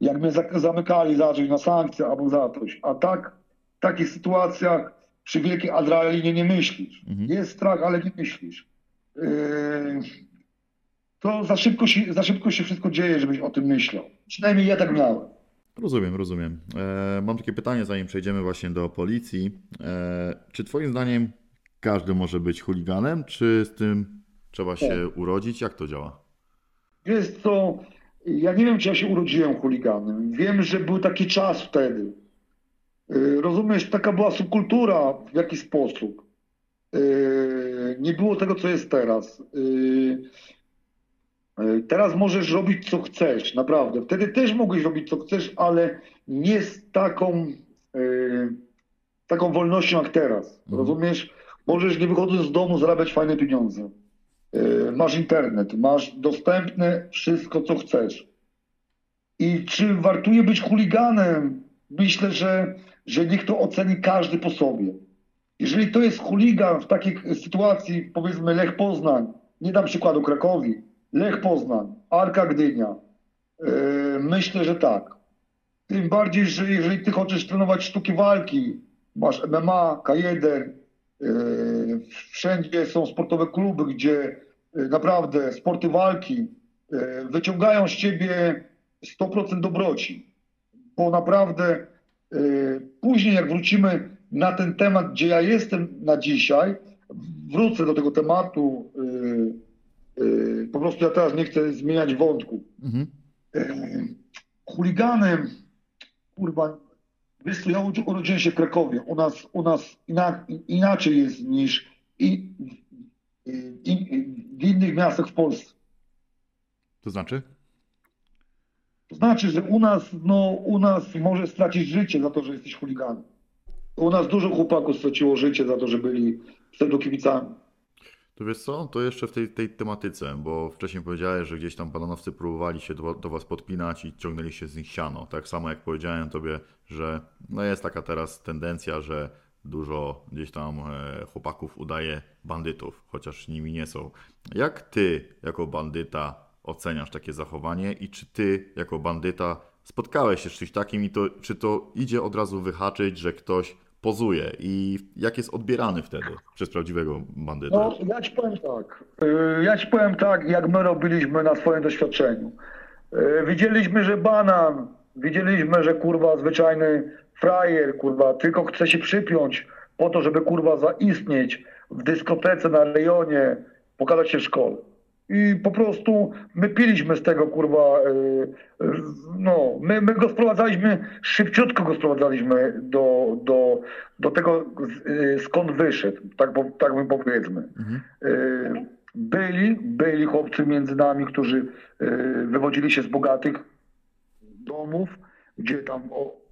Jak mnie zamykali za coś, na sankcje albo za coś. A tak w takich sytuacjach przy wielkiej adrenalinie nie myślisz. Mhm. Jest strach, ale nie myślisz. To za szybko się wszystko dzieje, żebyś o tym myślał. Przynajmniej ja tak miałem. Rozumiem. Mam takie pytanie, zanim przejdziemy właśnie do policji. Czy twoim zdaniem każdy może być chuliganem, czy z tym trzeba się urodzić? Jak to działa? Jest to... Ja nie wiem, czy ja się urodziłem chuliganem. Wiem, że był taki czas wtedy. Rozumiesz, taka była subkultura w jakiś sposób. Nie było tego, co jest teraz. Teraz możesz robić, co chcesz, naprawdę. Wtedy też mogłeś robić, co chcesz, ale nie z taką wolnością jak teraz. Rozumiesz? możesz nie wychodząc z domu zarabiać fajne pieniądze. Masz internet, masz dostępne wszystko, co chcesz. I czy wartuje być chuliganem? Myślę, że niech to oceni każdy po sobie. Jeżeli to jest chuligan w takiej sytuacji, powiedzmy Lech Poznań, nie dam przykładu Krakowi, Lech Poznań, Arka Gdynia, myślę, że tak. Tym bardziej, że jeżeli ty chcesz trenować sztuki walki, masz MMA, K1, wszędzie są sportowe kluby, gdzie naprawdę sporty walki wyciągają z ciebie 100% dobroci. Bo naprawdę później jak wrócimy na ten temat, gdzie ja jestem na dzisiaj, wrócę do tego tematu, po prostu ja teraz nie chcę zmieniać wątku. Mhm. Chuliganem, kurwa, wiesz co, ja urodziłem się w Krakowie, u nas inaczej jest niż w innych miastach w Polsce. To znaczy? To znaczy, że u nas możesz stracić życie za to, że jesteś chuliganem. U nas dużo chłopaków straciło życie za to, że byli pseudokibicami. To wiesz co, to jeszcze w tej tematyce, bo wcześniej powiedziałeś, że gdzieś tam bananowcy próbowali się do was podpinać i ciągnęliście z nich siano. Tak samo jak powiedziałem tobie, że no jest taka teraz tendencja, że dużo gdzieś tam chłopaków udaje bandytów, chociaż nimi nie są. Jak ty jako bandyta oceniasz takie zachowanie i czy ty jako bandyta spotkałeś się z czymś takim i to, czy to idzie od razu wyhaczyć, że ktoś pozuje i jak jest odbierany wtedy przez prawdziwego bandyta? No, ja ci powiem tak, jak my robiliśmy na swoim doświadczeniu. Widzieliśmy, że banan, widzieliśmy, że kurwa zwyczajny frajer, kurwa, tylko chce się przypiąć po to, żeby kurwa zaistnieć w dyskotece na rejonie, pokazać się w szkole. I po prostu my piliśmy z tego, kurwa, no, my go sprowadzaliśmy, szybciutko go sprowadzaliśmy do tego, skąd wyszedł, tak my powiedzmy. Mhm. Byli chłopcy między nami, którzy wywodzili się z bogatych domów, gdzie tam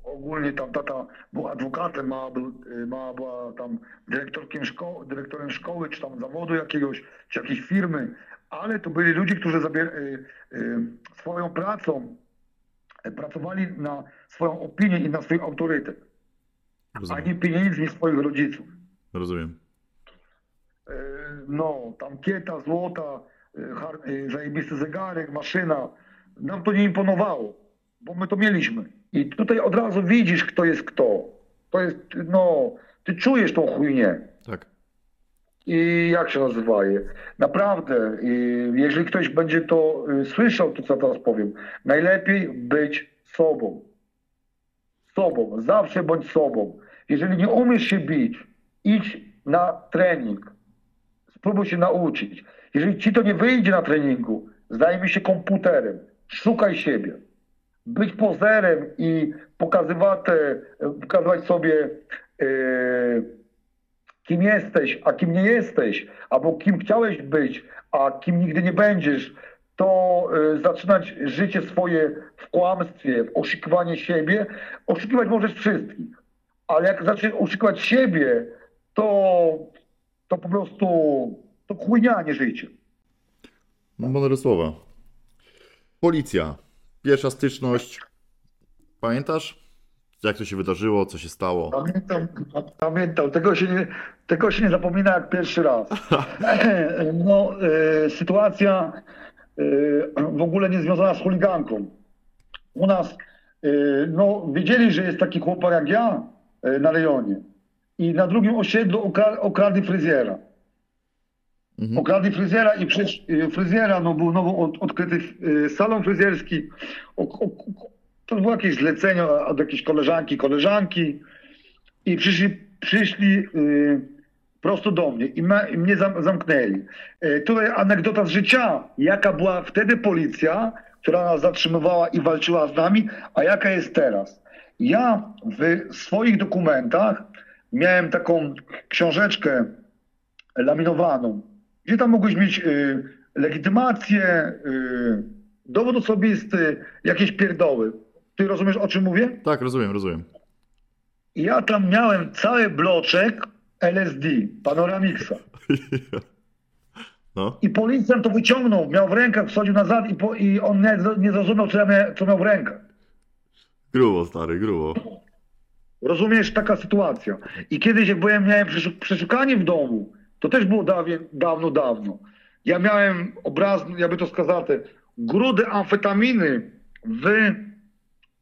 ogólnie tam tata był adwokatem, mama była tam dyrektorem szkoły, czy tam zawodu jakiegoś, czy jakiejś firmy. Ale to byli ludzie, którzy swoją pracą pracowali na swoją opinię i na swój autorytet. Rozumiem. A nie pieniędzmi swoich rodziców. Rozumiem. No, tam kieta, złota, zajebisty zegarek, maszyna. Nam to nie imponowało, bo my to mieliśmy. I tutaj od razu widzisz, kto jest kto. To jest, no, ty czujesz tą chujnię. Tak. I jak się nazywa je? Naprawdę, jeżeli ktoś będzie to słyszał, to co teraz powiem, najlepiej być sobą. Sobą, zawsze bądź sobą. Jeżeli nie umiesz się bić, idź na trening. Spróbuj się nauczyć. Jeżeli ci to nie wyjdzie na treningu, zajmij się komputerem. Szukaj siebie. Być pozerem i pokazywać sobie kim jesteś, a kim nie jesteś, albo kim chciałeś być, a kim nigdy nie będziesz, to zaczynać życie swoje w kłamstwie, w oszukiwaniu siebie. Oszukiwać możesz wszystkich, ale jak zaczniesz oszukiwać siebie, to po prostu to chujnianie życie. Mam mądre słowa. Policja. Pierwsza styczność. Pamiętasz? Jak to się wydarzyło, co się stało? Pamiętam. Tego się nie zapomina jak pierwszy raz. No, sytuacja w ogóle nie związana z chuliganką. U nas, no, wiedzieli, że jest taki chłopak jak ja na rejonie i na drugim osiedlu okradli fryzjera. Mhm. Okradli fryzjera i przecież fryzjera, no, był nowo odkryty salon fryzjerski. To było jakieś zlecenie od jakiejś koleżanki i przyszli prosto do mnie i mnie zamknęli. Tutaj anegdota z życia, jaka była wtedy policja, która nas zatrzymywała i walczyła z nami, a jaka jest teraz. Ja w swoich dokumentach miałem taką książeczkę laminowaną, gdzie tam mogłeś mieć legitymację, dowód osobisty, jakieś pierdoły. Ty rozumiesz, o czym mówię? Tak, rozumiem. Ja tam miałem cały bloczek LSD, Panoramiksa. No. I policjant to wyciągnął, miał w rękach, wsadził nazad i on nie zrozumiał, co miał w rękach. Grubo, stary, grubo. Rozumiesz, taka sytuacja. I kiedyś, jak byłem, miałem przeszukanie w domu, to też było dawno, dawno. Ja miałem obraz, jakby to skazate, grudy amfetaminy w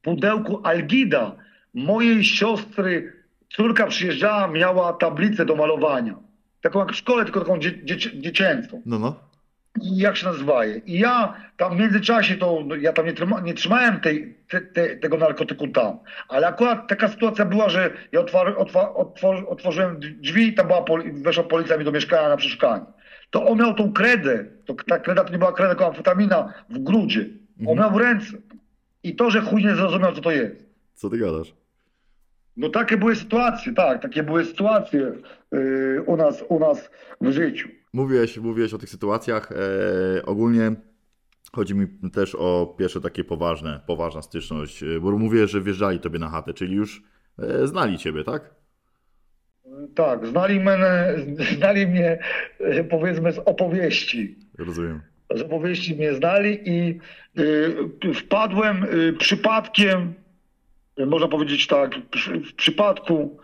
pudełku Algida. Mojej siostry, córka przyjeżdżała, miała tablicę do malowania. Taką jak w szkole, tylko taką dziecięcą. No, no. I jak się nazywa? I ja tam w międzyczasie, to ja tam nie trzymałem tego narkotyku tam. Ale akurat taka sytuacja była, że ja otworzyłem drzwi i tam weszła policja mi do mieszkania na przeszukanie. To on miał tą kredę, ta kreda to nie była kreda, tylko amfetamina w grudzie. On miał w ręce. I to, że chuj nie zrozumiał, co to jest. Co ty gadasz? No takie były sytuacje, tak, takie były sytuacje u nas w życiu. Mówiłeś o tych sytuacjach. Ogólnie chodzi mi też o pierwsze takie poważna styczność, bo mówię, że wjeżdżali tobie na chatę, czyli już znali ciebie, tak? Tak, znali mnie powiedzmy z opowieści. Rozumiem. Z opowieści mnie znali i wpadłem przypadkiem, można powiedzieć tak, w przypadku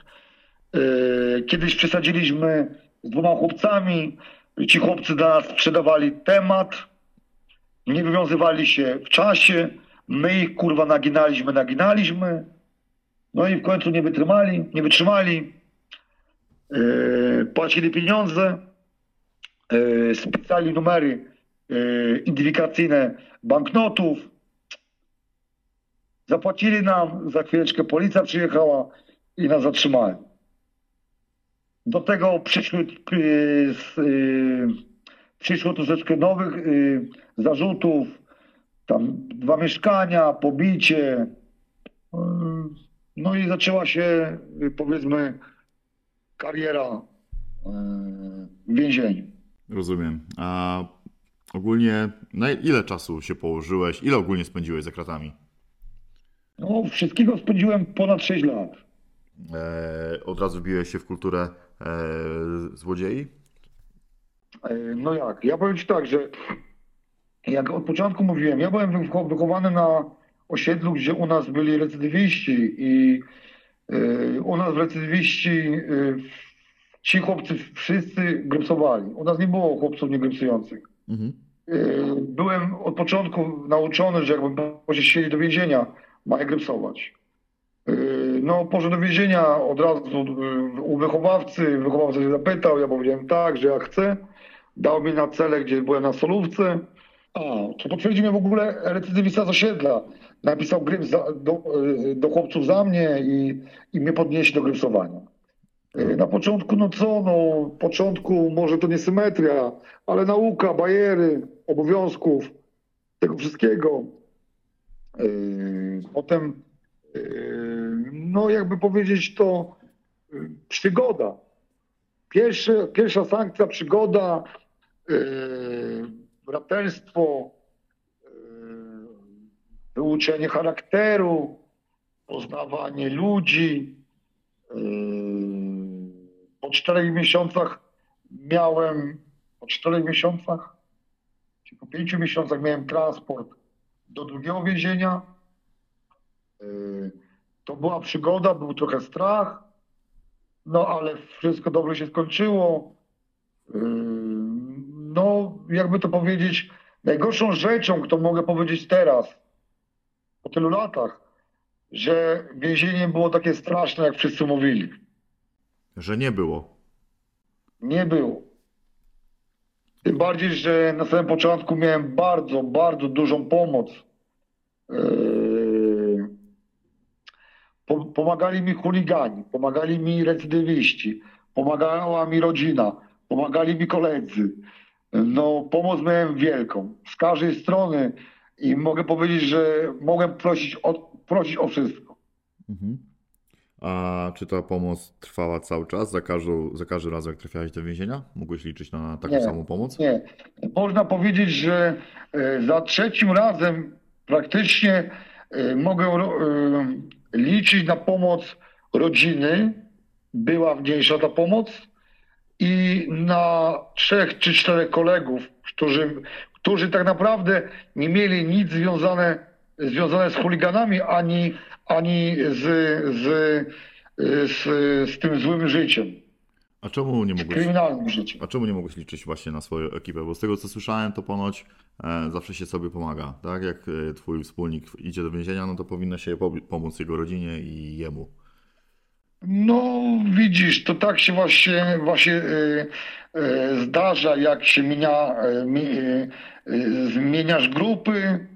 kiedyś przesadziliśmy z dwoma chłopcami, ci chłopcy dla nas sprzedawali temat, nie wywiązywali się w czasie, my ich kurwa naginaliśmy, no i w końcu nie wytrzymali, płacili pieniądze, spisali numery identyfikacyjne banknotów, zapłacili nam, za chwileczkę policja przyjechała i nas zatrzymali. Do tego przyszło troszeczkę nowych zarzutów, tam 2 mieszkania, pobicie, no i zaczęła się, powiedzmy, kariera w więzieniu. Rozumiem. A ogólnie na ile czasu się położyłeś, ile ogólnie spędziłeś za kratami? No, wszystkiego spędziłem ponad 6 lat. Od razu wbiłeś się w kulturę złodziei? No jak, ja powiem ci tak, że jak od początku mówiłem, ja byłem wychowany na osiedlu, gdzie u nas byli recydywiści i u nas recydywiści ci chłopcy wszyscy grypsowali. U nas nie było chłopców niegrypsujących. Mhm. Byłem od początku nauczony, że jakbym siedzieli do więzienia, ma grypsować. No, poszedł do więzienia, od razu u wychowawca się zapytał, ja powiedziałem tak, że ja chcę, dał mi na cele, gdzie byłem na solówce. A, to potwierdził mnie w ogóle recydywista z osiedla. Napisał gryps do chłopców za mnie i mnie podnieśli do grypsowania. Na początku, początku może to niesymetria, ale nauka, bariery, obowiązków, tego wszystkiego. Potem, jakby powiedzieć, to przygoda. Pierwsza sankcja, przygoda, braterstwo, wyuczenie charakteru, poznawanie ludzi. Po 4 miesiącach po 5 miesiącach miałem transport do drugiego więzienia. To była przygoda, był trochę strach, no ale wszystko dobrze się skończyło. No, jakby to powiedzieć, najgorszą rzeczą, którą mogę powiedzieć teraz, po tylu latach, że więzienie było takie straszne, jak wszyscy mówili. Że nie było. Nie było. Tym bardziej, że na samym początku miałem bardzo, bardzo dużą pomoc. Pomagali mi chuligani, pomagali mi recydywiści, pomagała mi rodzina, pomagali mi koledzy. No, pomoc miałem wielką, z każdej strony i mogę powiedzieć, że mogłem prosić o wszystko. Mhm. A czy ta pomoc trwała cały czas? Za każdym razem, jak trafiałeś do więzienia? Mogłeś liczyć na taką samą pomoc? Nie. Można powiedzieć, że za 3 razem praktycznie mogę liczyć na pomoc rodziny, była mniejsza ta pomoc i na 3 czy 4 kolegów, którzy tak naprawdę nie mieli nic związane z chuliganami ani z tym złym życiem. A czemu nie mogłeś, kryminalnym życiem. A czemu nie mogłeś liczyć właśnie na swoją ekipę? Bo z tego co słyszałem, to ponoć zawsze się sobie pomaga, tak? Jak twój wspólnik idzie do więzienia, no to powinno się pomóc jego rodzinie i jemu. No widzisz, to tak się właśnie zdarza, jak się zmieniasz grupy.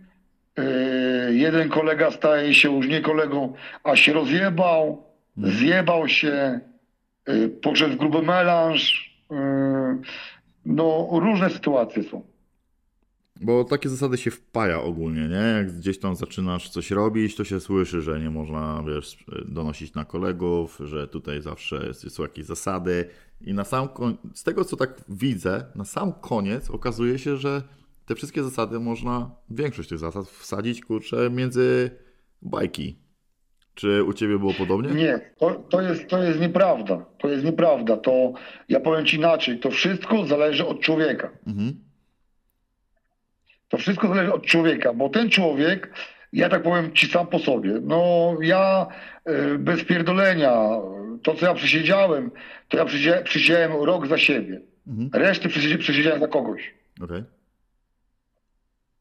Jeden kolega staje się już nie kolegą, a się rozjebał, zjebał się, poszedł w gruby melanż. No różne sytuacje są. Bo takie zasady się wpaja ogólnie, nie? Jak gdzieś tam zaczynasz coś robić, to się słyszy, że nie można, wiesz, donosić na kolegów, że tutaj zawsze są jakieś zasady. I na sam koniec, z tego co tak widzę, na sam koniec okazuje się, że te wszystkie zasady można, większość tych zasad wsadzić, kurczę, między bajki. Czy u ciebie było podobnie? Nie, to jest nieprawda. To jest nieprawda. To ja powiem ci inaczej. To wszystko zależy od człowieka. Mhm. To wszystko zależy od człowieka, bo ten człowiek, ja tak powiem ci sam po sobie, no ja bez pierdolenia, to co ja przysiedziałem, to ja przysiedziałem rok za siebie. Mhm. Reszty przysiedziałem za kogoś. Okay.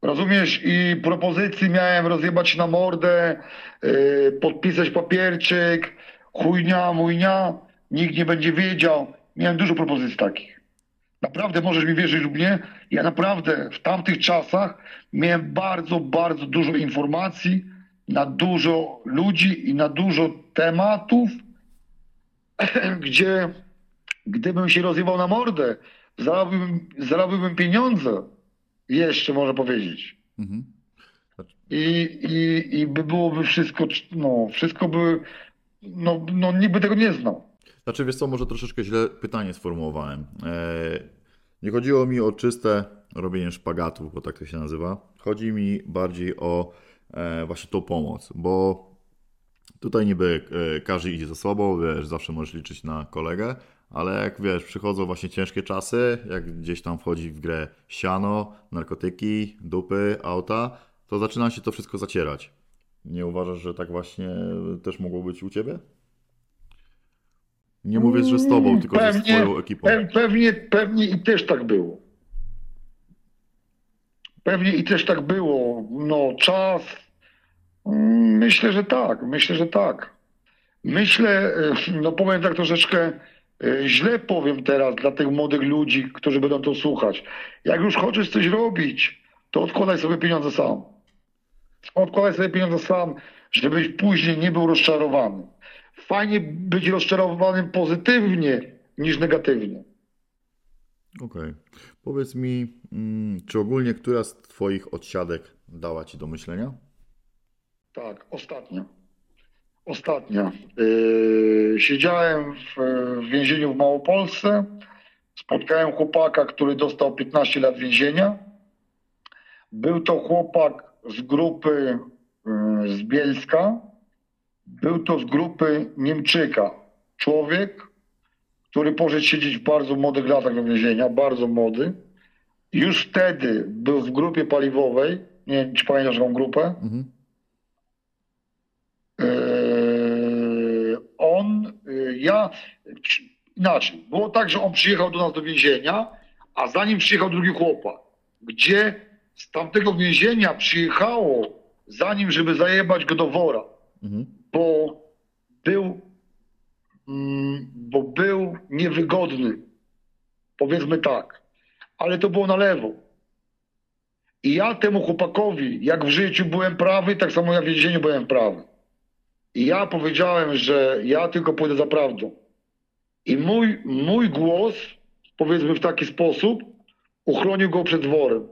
Rozumiesz? I propozycji miałem rozjebać na mordę, podpisać papierczyk, chujnia, mujnia, nikt nie będzie wiedział. Miałem dużo propozycji takich. Naprawdę możesz mi wierzyć lub nie, ja naprawdę w tamtych czasach miałem bardzo, bardzo dużo informacji na dużo ludzi i na dużo tematów, gdzie gdybym się rozjebał na mordę, zarobiłbym pieniądze, jeszcze można powiedzieć. Mhm. I by byłoby wszystko, nikt by tego nie znał. Znaczy, wiesz co, może troszeczkę źle pytanie sformułowałem. Nie chodziło mi o czyste robienie szpagatów, bo tak to się nazywa. Chodzi mi bardziej o właśnie tą pomoc, bo tutaj niby każdy idzie za sobą, wiesz, zawsze możesz liczyć na kolegę, ale jak wiesz, przychodzą właśnie ciężkie czasy, jak gdzieś tam wchodzi w grę siano, narkotyki, dupy, auta, to zaczyna się to wszystko zacierać. Nie uważasz, że tak właśnie też mogło być u ciebie? Nie mówię, że z tobą, tylko pewnie, że z twoją ekipą. Pewnie i też tak było. Pewnie i też tak było. No czas. Myślę, że tak. Powiem tak troszeczkę, źle powiem teraz dla tych młodych ludzi, którzy będą to słuchać. Jak już chcesz coś robić, to odkładaj sobie pieniądze sam. Odkładaj sobie pieniądze sam, żebyś później nie był rozczarowany. Fajnie być rozczarowanym pozytywnie niż negatywnie. Okej. Powiedz mi, czy ogólnie która z twoich odsiadek dała ci do myślenia? Tak, ostatnia. Siedziałem w więzieniu w Małopolsce. Spotkałem chłopaka, który dostał 15 lat więzienia. Był to chłopak z grupy z Bielska. Był to z grupy Niemczyka człowiek, który poszedł siedzieć w bardzo młodych latach do więzienia, bardzo młody. Już wtedy był w grupie paliwowej, nie wiem, czy pamiętasz tą grupę? Mhm. Było tak, że on przyjechał do nas do więzienia, a za nim przyjechał drugi chłopak, gdzie z tamtego więzienia przyjechało za nim, żeby zajebać go do wora. Mhm. Bo był niewygodny, powiedzmy tak, ale to było na lewo. I ja temu chłopakowi, jak w życiu byłem prawy, tak samo ja w więzieniu byłem prawy. I ja powiedziałem, że ja tylko pójdę za prawdą. I mój głos, powiedzmy w taki sposób, uchronił go przed worem.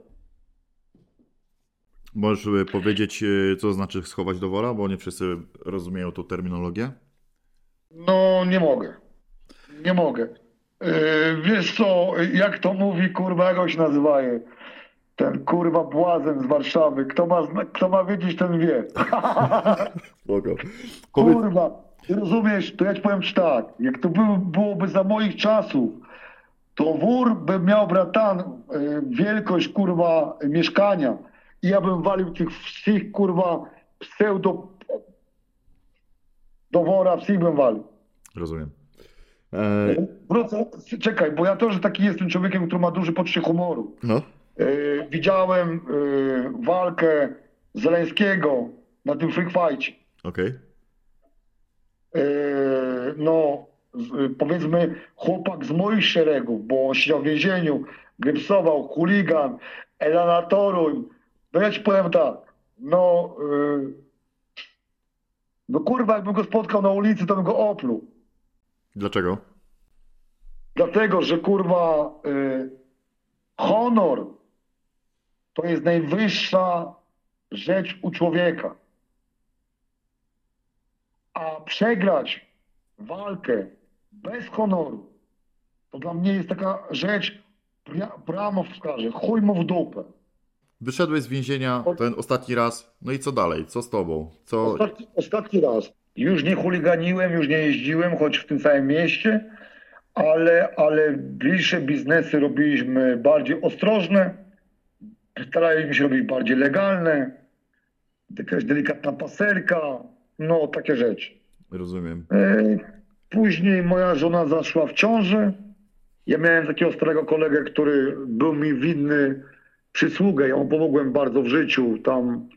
Możesz powiedzieć, co znaczy schować do wora, bo nie wszyscy rozumieją tą terminologię? No, nie mogę. Wiesz co, jak to mówi, kurwa, jak on się nazywa? Ten kurwa błazen z Warszawy. Kto ma wiedzieć, ten wie. Kurwa. Rozumiesz, to ja ci powiem tak, jak to byłoby za moich czasów, to wór bym miał, bratan, wielkość, kurwa, mieszkania i ja bym walił tych wszystkich, kurwa, pseudo do wora, wszystkich bym walił. Rozumiem. Wrócę, czekaj, bo ja to, że taki jestem człowiekiem, który ma duży poczucie humoru. No. Widziałem walkę Zeleńskiego na tym free fight'cie. Okej. No, powiedzmy, chłopak z moich szeregów, bo on siedział w więzieniu, grypsował, chuligan, Elana Toruń. No ja ci powiem tak, no, no kurwa, jakbym go spotkał na ulicy, to bym go opluł. Dlaczego? Dlatego, że kurwa honor to jest najwyższa rzecz u człowieka. A przegrać walkę bez honoru to dla mnie jest taka rzecz, prawo wskaże, chuj mu w dupę. Wyszedłeś z więzienia ten ostatni raz, no i co dalej? Co z tobą? Co... Ostatni raz. Już nie chuliganiłem, już nie jeździłem, choć w tym samym mieście, ale bliższe biznesy robiliśmy bardziej ostrożne, staraliśmy się robić bardziej legalne, jakaś delikatna paserka, no takie rzeczy. Rozumiem. Później moja żona zaszła w ciąży. Ja miałem takiego starego kolegę, który był mi winny przysługę. Ja mu pomogłem bardzo w życiu. Tam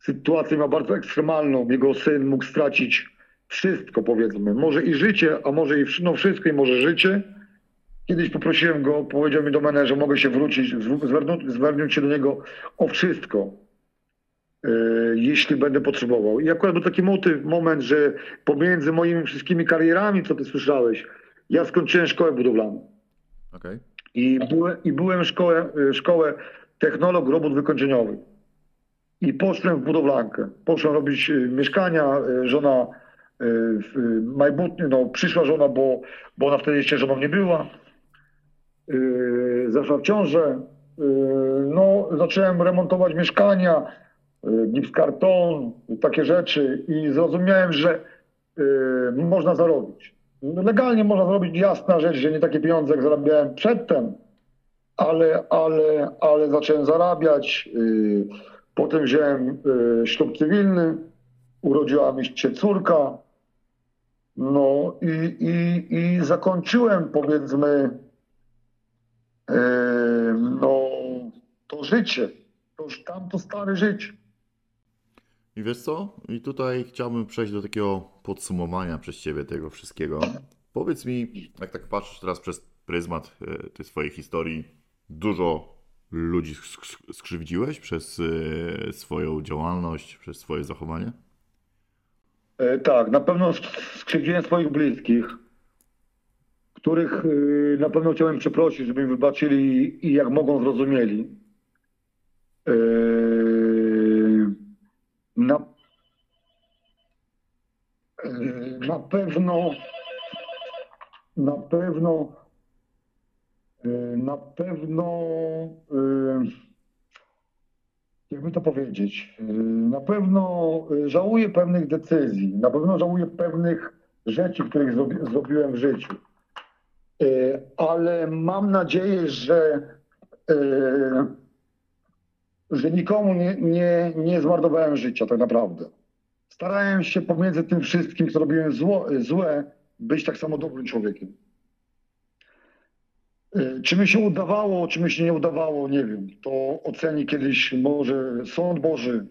sytuację miał bardzo ekstremalną. Jego syn mógł stracić wszystko, powiedzmy. Może i życie, a może i no wszystko i może życie. Kiedyś poprosiłem go, powiedział mi do mnie, że mogę się wrócić, zwernąć się do niego o wszystko, jeśli będę potrzebował. I akurat był taki motyw, moment, że pomiędzy moimi wszystkimi karierami, co ty słyszałeś, ja skończyłem szkołę budowlaną. Okay. I byłem szkołę technolog robót wykończeniowych. I poszłem w budowlankę. Poszłem robić mieszkania. Żona, no przyszła żona, bo ona wtedy jeszcze żoną nie była. Zaszła w ciążę. No, zacząłem remontować mieszkania, gipskarton, takie rzeczy i zrozumiałem, że można zarobić. Legalnie można zrobić, jasna rzecz, że nie takie pieniądze jak zarabiałem przedtem, ale zacząłem zarabiać. Potem wziąłem ślub cywilny, urodziła mi się córka. No i zakończyłem, powiedzmy, no to życie, to już tamto stare życie. I wiesz co? I tutaj chciałbym przejść do takiego podsumowania przez ciebie tego wszystkiego. Powiedz mi, jak tak patrzysz teraz przez pryzmat tej swojej historii, dużo ludzi skrzywdziłeś przez swoją działalność, przez swoje zachowanie? Tak, na pewno skrzywdziłem swoich bliskich, których na pewno chciałem przeprosić, żeby mi wybaczyli i jak mogą zrozumieli. Jakby to powiedzieć, na pewno żałuję pewnych decyzji, na pewno żałuję pewnych rzeczy, których zrobiłem w życiu, ale mam nadzieję, że nikomu nie zmarnowałem życia tak naprawdę. Starałem się pomiędzy tym wszystkim, co robiłem złe, być tak samo dobrym człowiekiem. Czy mi się udawało, czy mi się nie udawało, nie wiem. To oceni kiedyś może sąd Boży.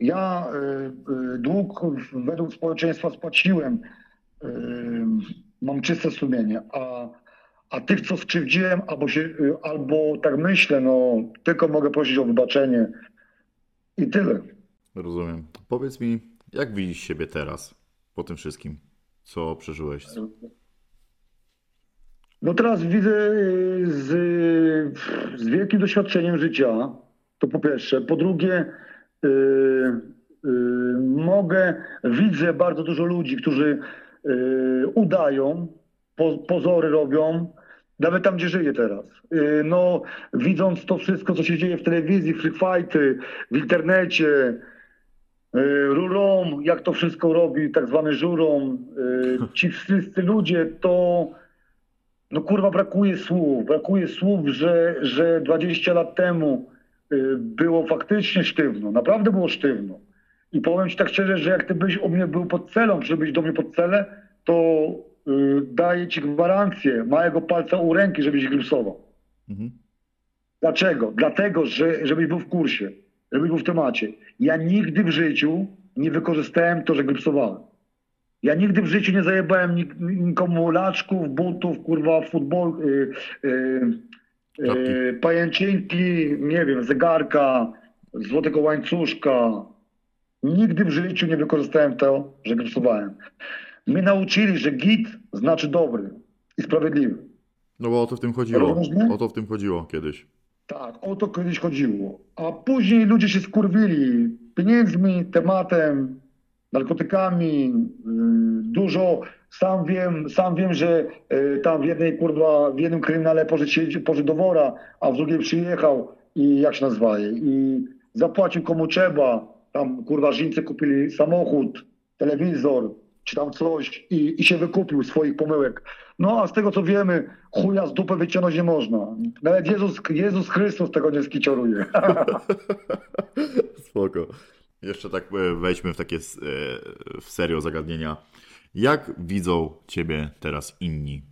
Ja dług według społeczeństwa spłaciłem. Mam czyste sumienie. A tych, co skrzywdziłem, albo tak myślę, no tylko mogę prosić o wybaczenie. I tyle. Rozumiem. Powiedz mi, jak widzisz siebie teraz po tym wszystkim, co przeżyłeś? No teraz widzę z wielkim doświadczeniem życia, to po pierwsze. Po drugie, widzę bardzo dużo ludzi, którzy udają, pozory robią, nawet tam, gdzie żyję teraz. No widząc to wszystko, co się dzieje w telewizji, free fighty, w internecie, rurą, jak to wszystko robi, tak zwany żurą, ci wszyscy ludzie, to no kurwa brakuje słów, że 20 lat temu było faktycznie sztywno, naprawdę było sztywno. I powiem ci tak szczerze, że jak ty byś u mnie był pod celą, żebyś do mnie pod celę, to daję ci gwarancję małego palca u ręki, żebyś grypsował. Mhm. Dlaczego? Dlatego, że żebyś był w kursie, żebyś był w temacie. Ja nigdy w życiu nie wykorzystałem to, że grypsowałem. Ja nigdy w życiu nie zajebałem nikomu laczków, butów, kurwa, futbol, pajęczynki, nie wiem, zegarka, złotego łańcuszka. Nigdy w życiu nie wykorzystałem to, że grypsowałem. Mnie nauczyli, że git znaczy dobry i sprawiedliwy. No bo o to w tym chodziło. O to w tym chodziło kiedyś. Tak, o to kiedyś chodziło. A później ludzie się skurwili pieniędzmi, tematem, narkotykami. Dużo. Sam wiem, że tam w jednym kryminale pożył do wora, a w drugiej przyjechał i jak się nazywaje. I zapłacił komu trzeba. Tam kurwa Żińcy kupili samochód, telewizor, czy tam coś i się wykupił swoich pomyłek. No a z tego co wiemy, chuja z dupy wyciągnąć nie można. Nawet Jezus Chrystus tego nie skiczoruje. Spoko. Jeszcze tak wejdźmy w takie w serio zagadnienia. Jak widzą ciebie teraz inni?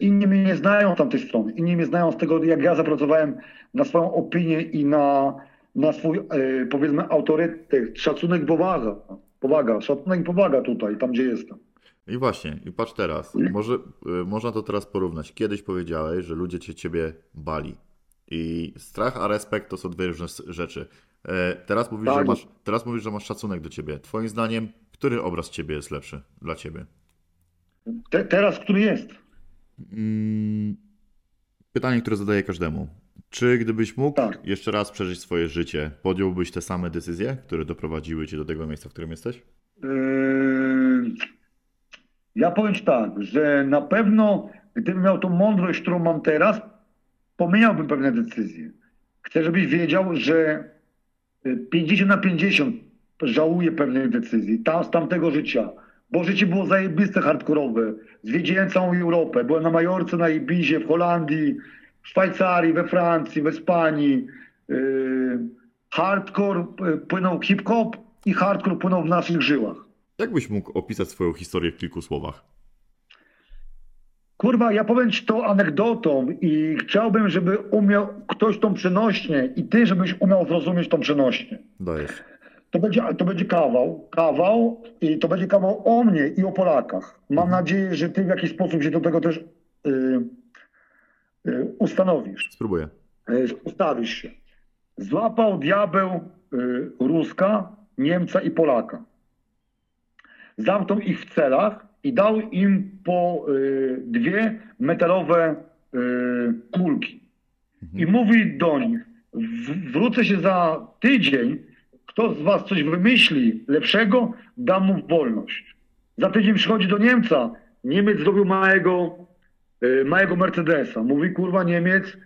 Inni mnie nie znają z tamtej strony. Inni mnie znają z tego, jak ja zapracowałem na swoją opinię i na swój, powiedzmy, autorytet, szacunek, powaga, szacunek i powaga tutaj, tam gdzie jestem. I właśnie, i patrz teraz, można to teraz porównać. Kiedyś powiedziałeś, że ludzie ciebie bali i strach, a respekt to są dwie różne rzeczy. Teraz mówisz, tak. że masz szacunek do ciebie. Twoim zdaniem, który obraz ciebie jest lepszy dla ciebie? Teraz, który jest? Pytanie, które zadaję każdemu. Czy gdybyś mógł jeszcze raz przeżyć swoje życie, podjąłbyś te same decyzje, które doprowadziły cię do tego miejsca, w którym jesteś? Ja powiem ci tak, że na pewno gdybym miał tą mądrość, którą mam teraz, pomieniałbym pewne decyzje. Chcę, żebyś wiedział, że 50/50 żałuję pewnych decyzji z tamtego życia. Bo życie było zajebiste, hardkorowe. Zwiedziłem całą Europę. Byłem na Majorce, na Ibizie, w Holandii, w Szwajcarii, we Francji, w Hiszpanii. Hardcore płynął hip-hop i hardcore płynął w naszych żyłach. Jak byś mógł opisać swoją historię w kilku słowach? Kurwa, ja powiem ci to anegdotą i chciałbym, żeby umiał ktoś tą przenośnie i ty, żebyś umiał zrozumieć tą przenośnie. Dajesz. To będzie kawał i to będzie kawał o mnie i o Polakach. Mam nadzieję, że ty w jakiś sposób się do tego też ustanowisz. Spróbuję. Ustawisz się. Złapał diabeł Ruska, Niemca i Polaka. Zamknął ich w celach i dał im po dwie metalowe kulki. Mhm. I mówi do nich, wrócę się za tydzień, kto z was coś wymyśli lepszego, dam mu wolność. Za tydzień przychodzi do Niemca, Niemiec zrobił małego Mercedesa. Mówi, kurwa, Niemiec,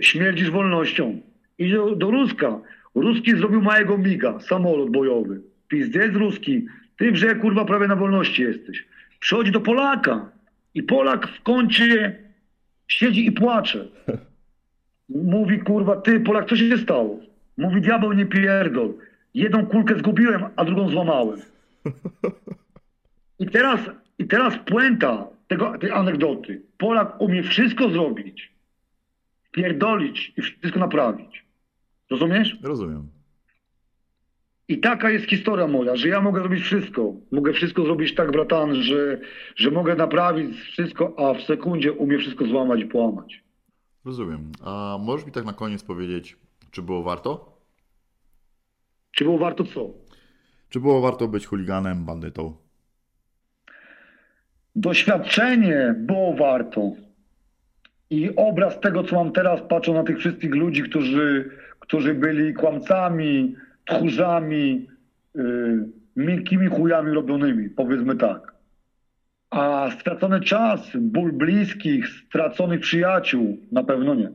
śmierdzisz wolnością. Idzie do Ruska. Ruski zrobił małego Miga, samolot bojowy. Pizdziec Ruski, ty w rzek, kurwa, prawie na wolności jesteś. Przychodzi do Polaka i Polak w kącie siedzi i płacze. Mówi, kurwa, ty, Polak, co się stało? Mówi, diabeł, nie pierdol. Jedną kulkę zgubiłem, a drugą złamałem. I teraz puenta tej anegdoty. Polak umie wszystko zrobić, pierdolić i wszystko naprawić. Rozumiesz? Rozumiem. I taka jest historia moja, że ja mogę zrobić wszystko. Mogę wszystko zrobić tak, bratan, że mogę naprawić wszystko, a w sekundzie umie wszystko złamać i połamać. Rozumiem. A możesz mi tak na koniec powiedzieć, czy było warto? Czy było warto co? Czy było warto być chuliganem, bandytą? Doświadczenie było warto. I obraz tego, co mam teraz, patrzę na tych wszystkich ludzi, którzy byli kłamcami, tchórzami, miękkimi chujami robionymi, powiedzmy tak. A stracony czas, ból bliskich, straconych przyjaciół, na pewno nie.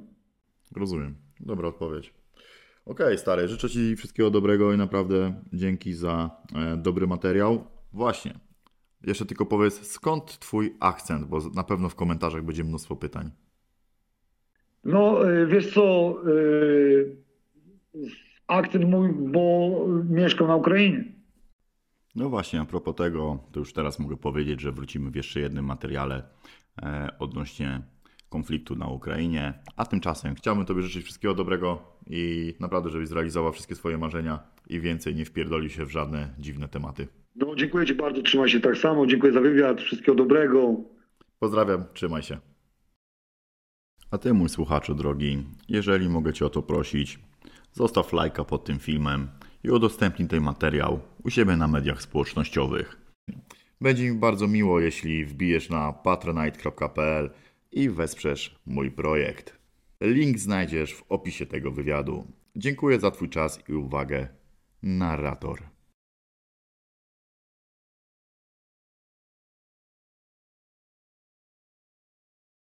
Rozumiem. Dobra odpowiedź. Okej, stary, życzę Ci wszystkiego dobrego i naprawdę dzięki za dobry materiał. Właśnie, jeszcze tylko powiedz, skąd Twój akcent, bo na pewno w komentarzach będzie mnóstwo pytań. No, wiesz co, akcent mój, bo mieszkam na Ukrainie. No właśnie, a propos tego, to już teraz mogę powiedzieć, że wrócimy w jeszcze jednym materiale odnośnie konfliktu na Ukrainie, a tymczasem chciałbym Tobie życzyć wszystkiego dobrego i naprawdę, żebyś zrealizował wszystkie swoje marzenia i więcej nie wpierdolił się w żadne dziwne tematy. No, dziękuję Ci bardzo, trzymaj się tak samo, dziękuję za wywiad, wszystkiego dobrego. Pozdrawiam, trzymaj się. A Ty, mój słuchaczu drogi, jeżeli mogę Cię o to prosić, zostaw lajka pod tym filmem i udostępnij ten materiał u siebie na mediach społecznościowych. Będzie mi bardzo miło, jeśli wbijesz na patronite.pl i wesprzesz mój projekt. Link znajdziesz w opisie tego wywiadu. Dziękuję za Twój czas i uwagę. Narrator.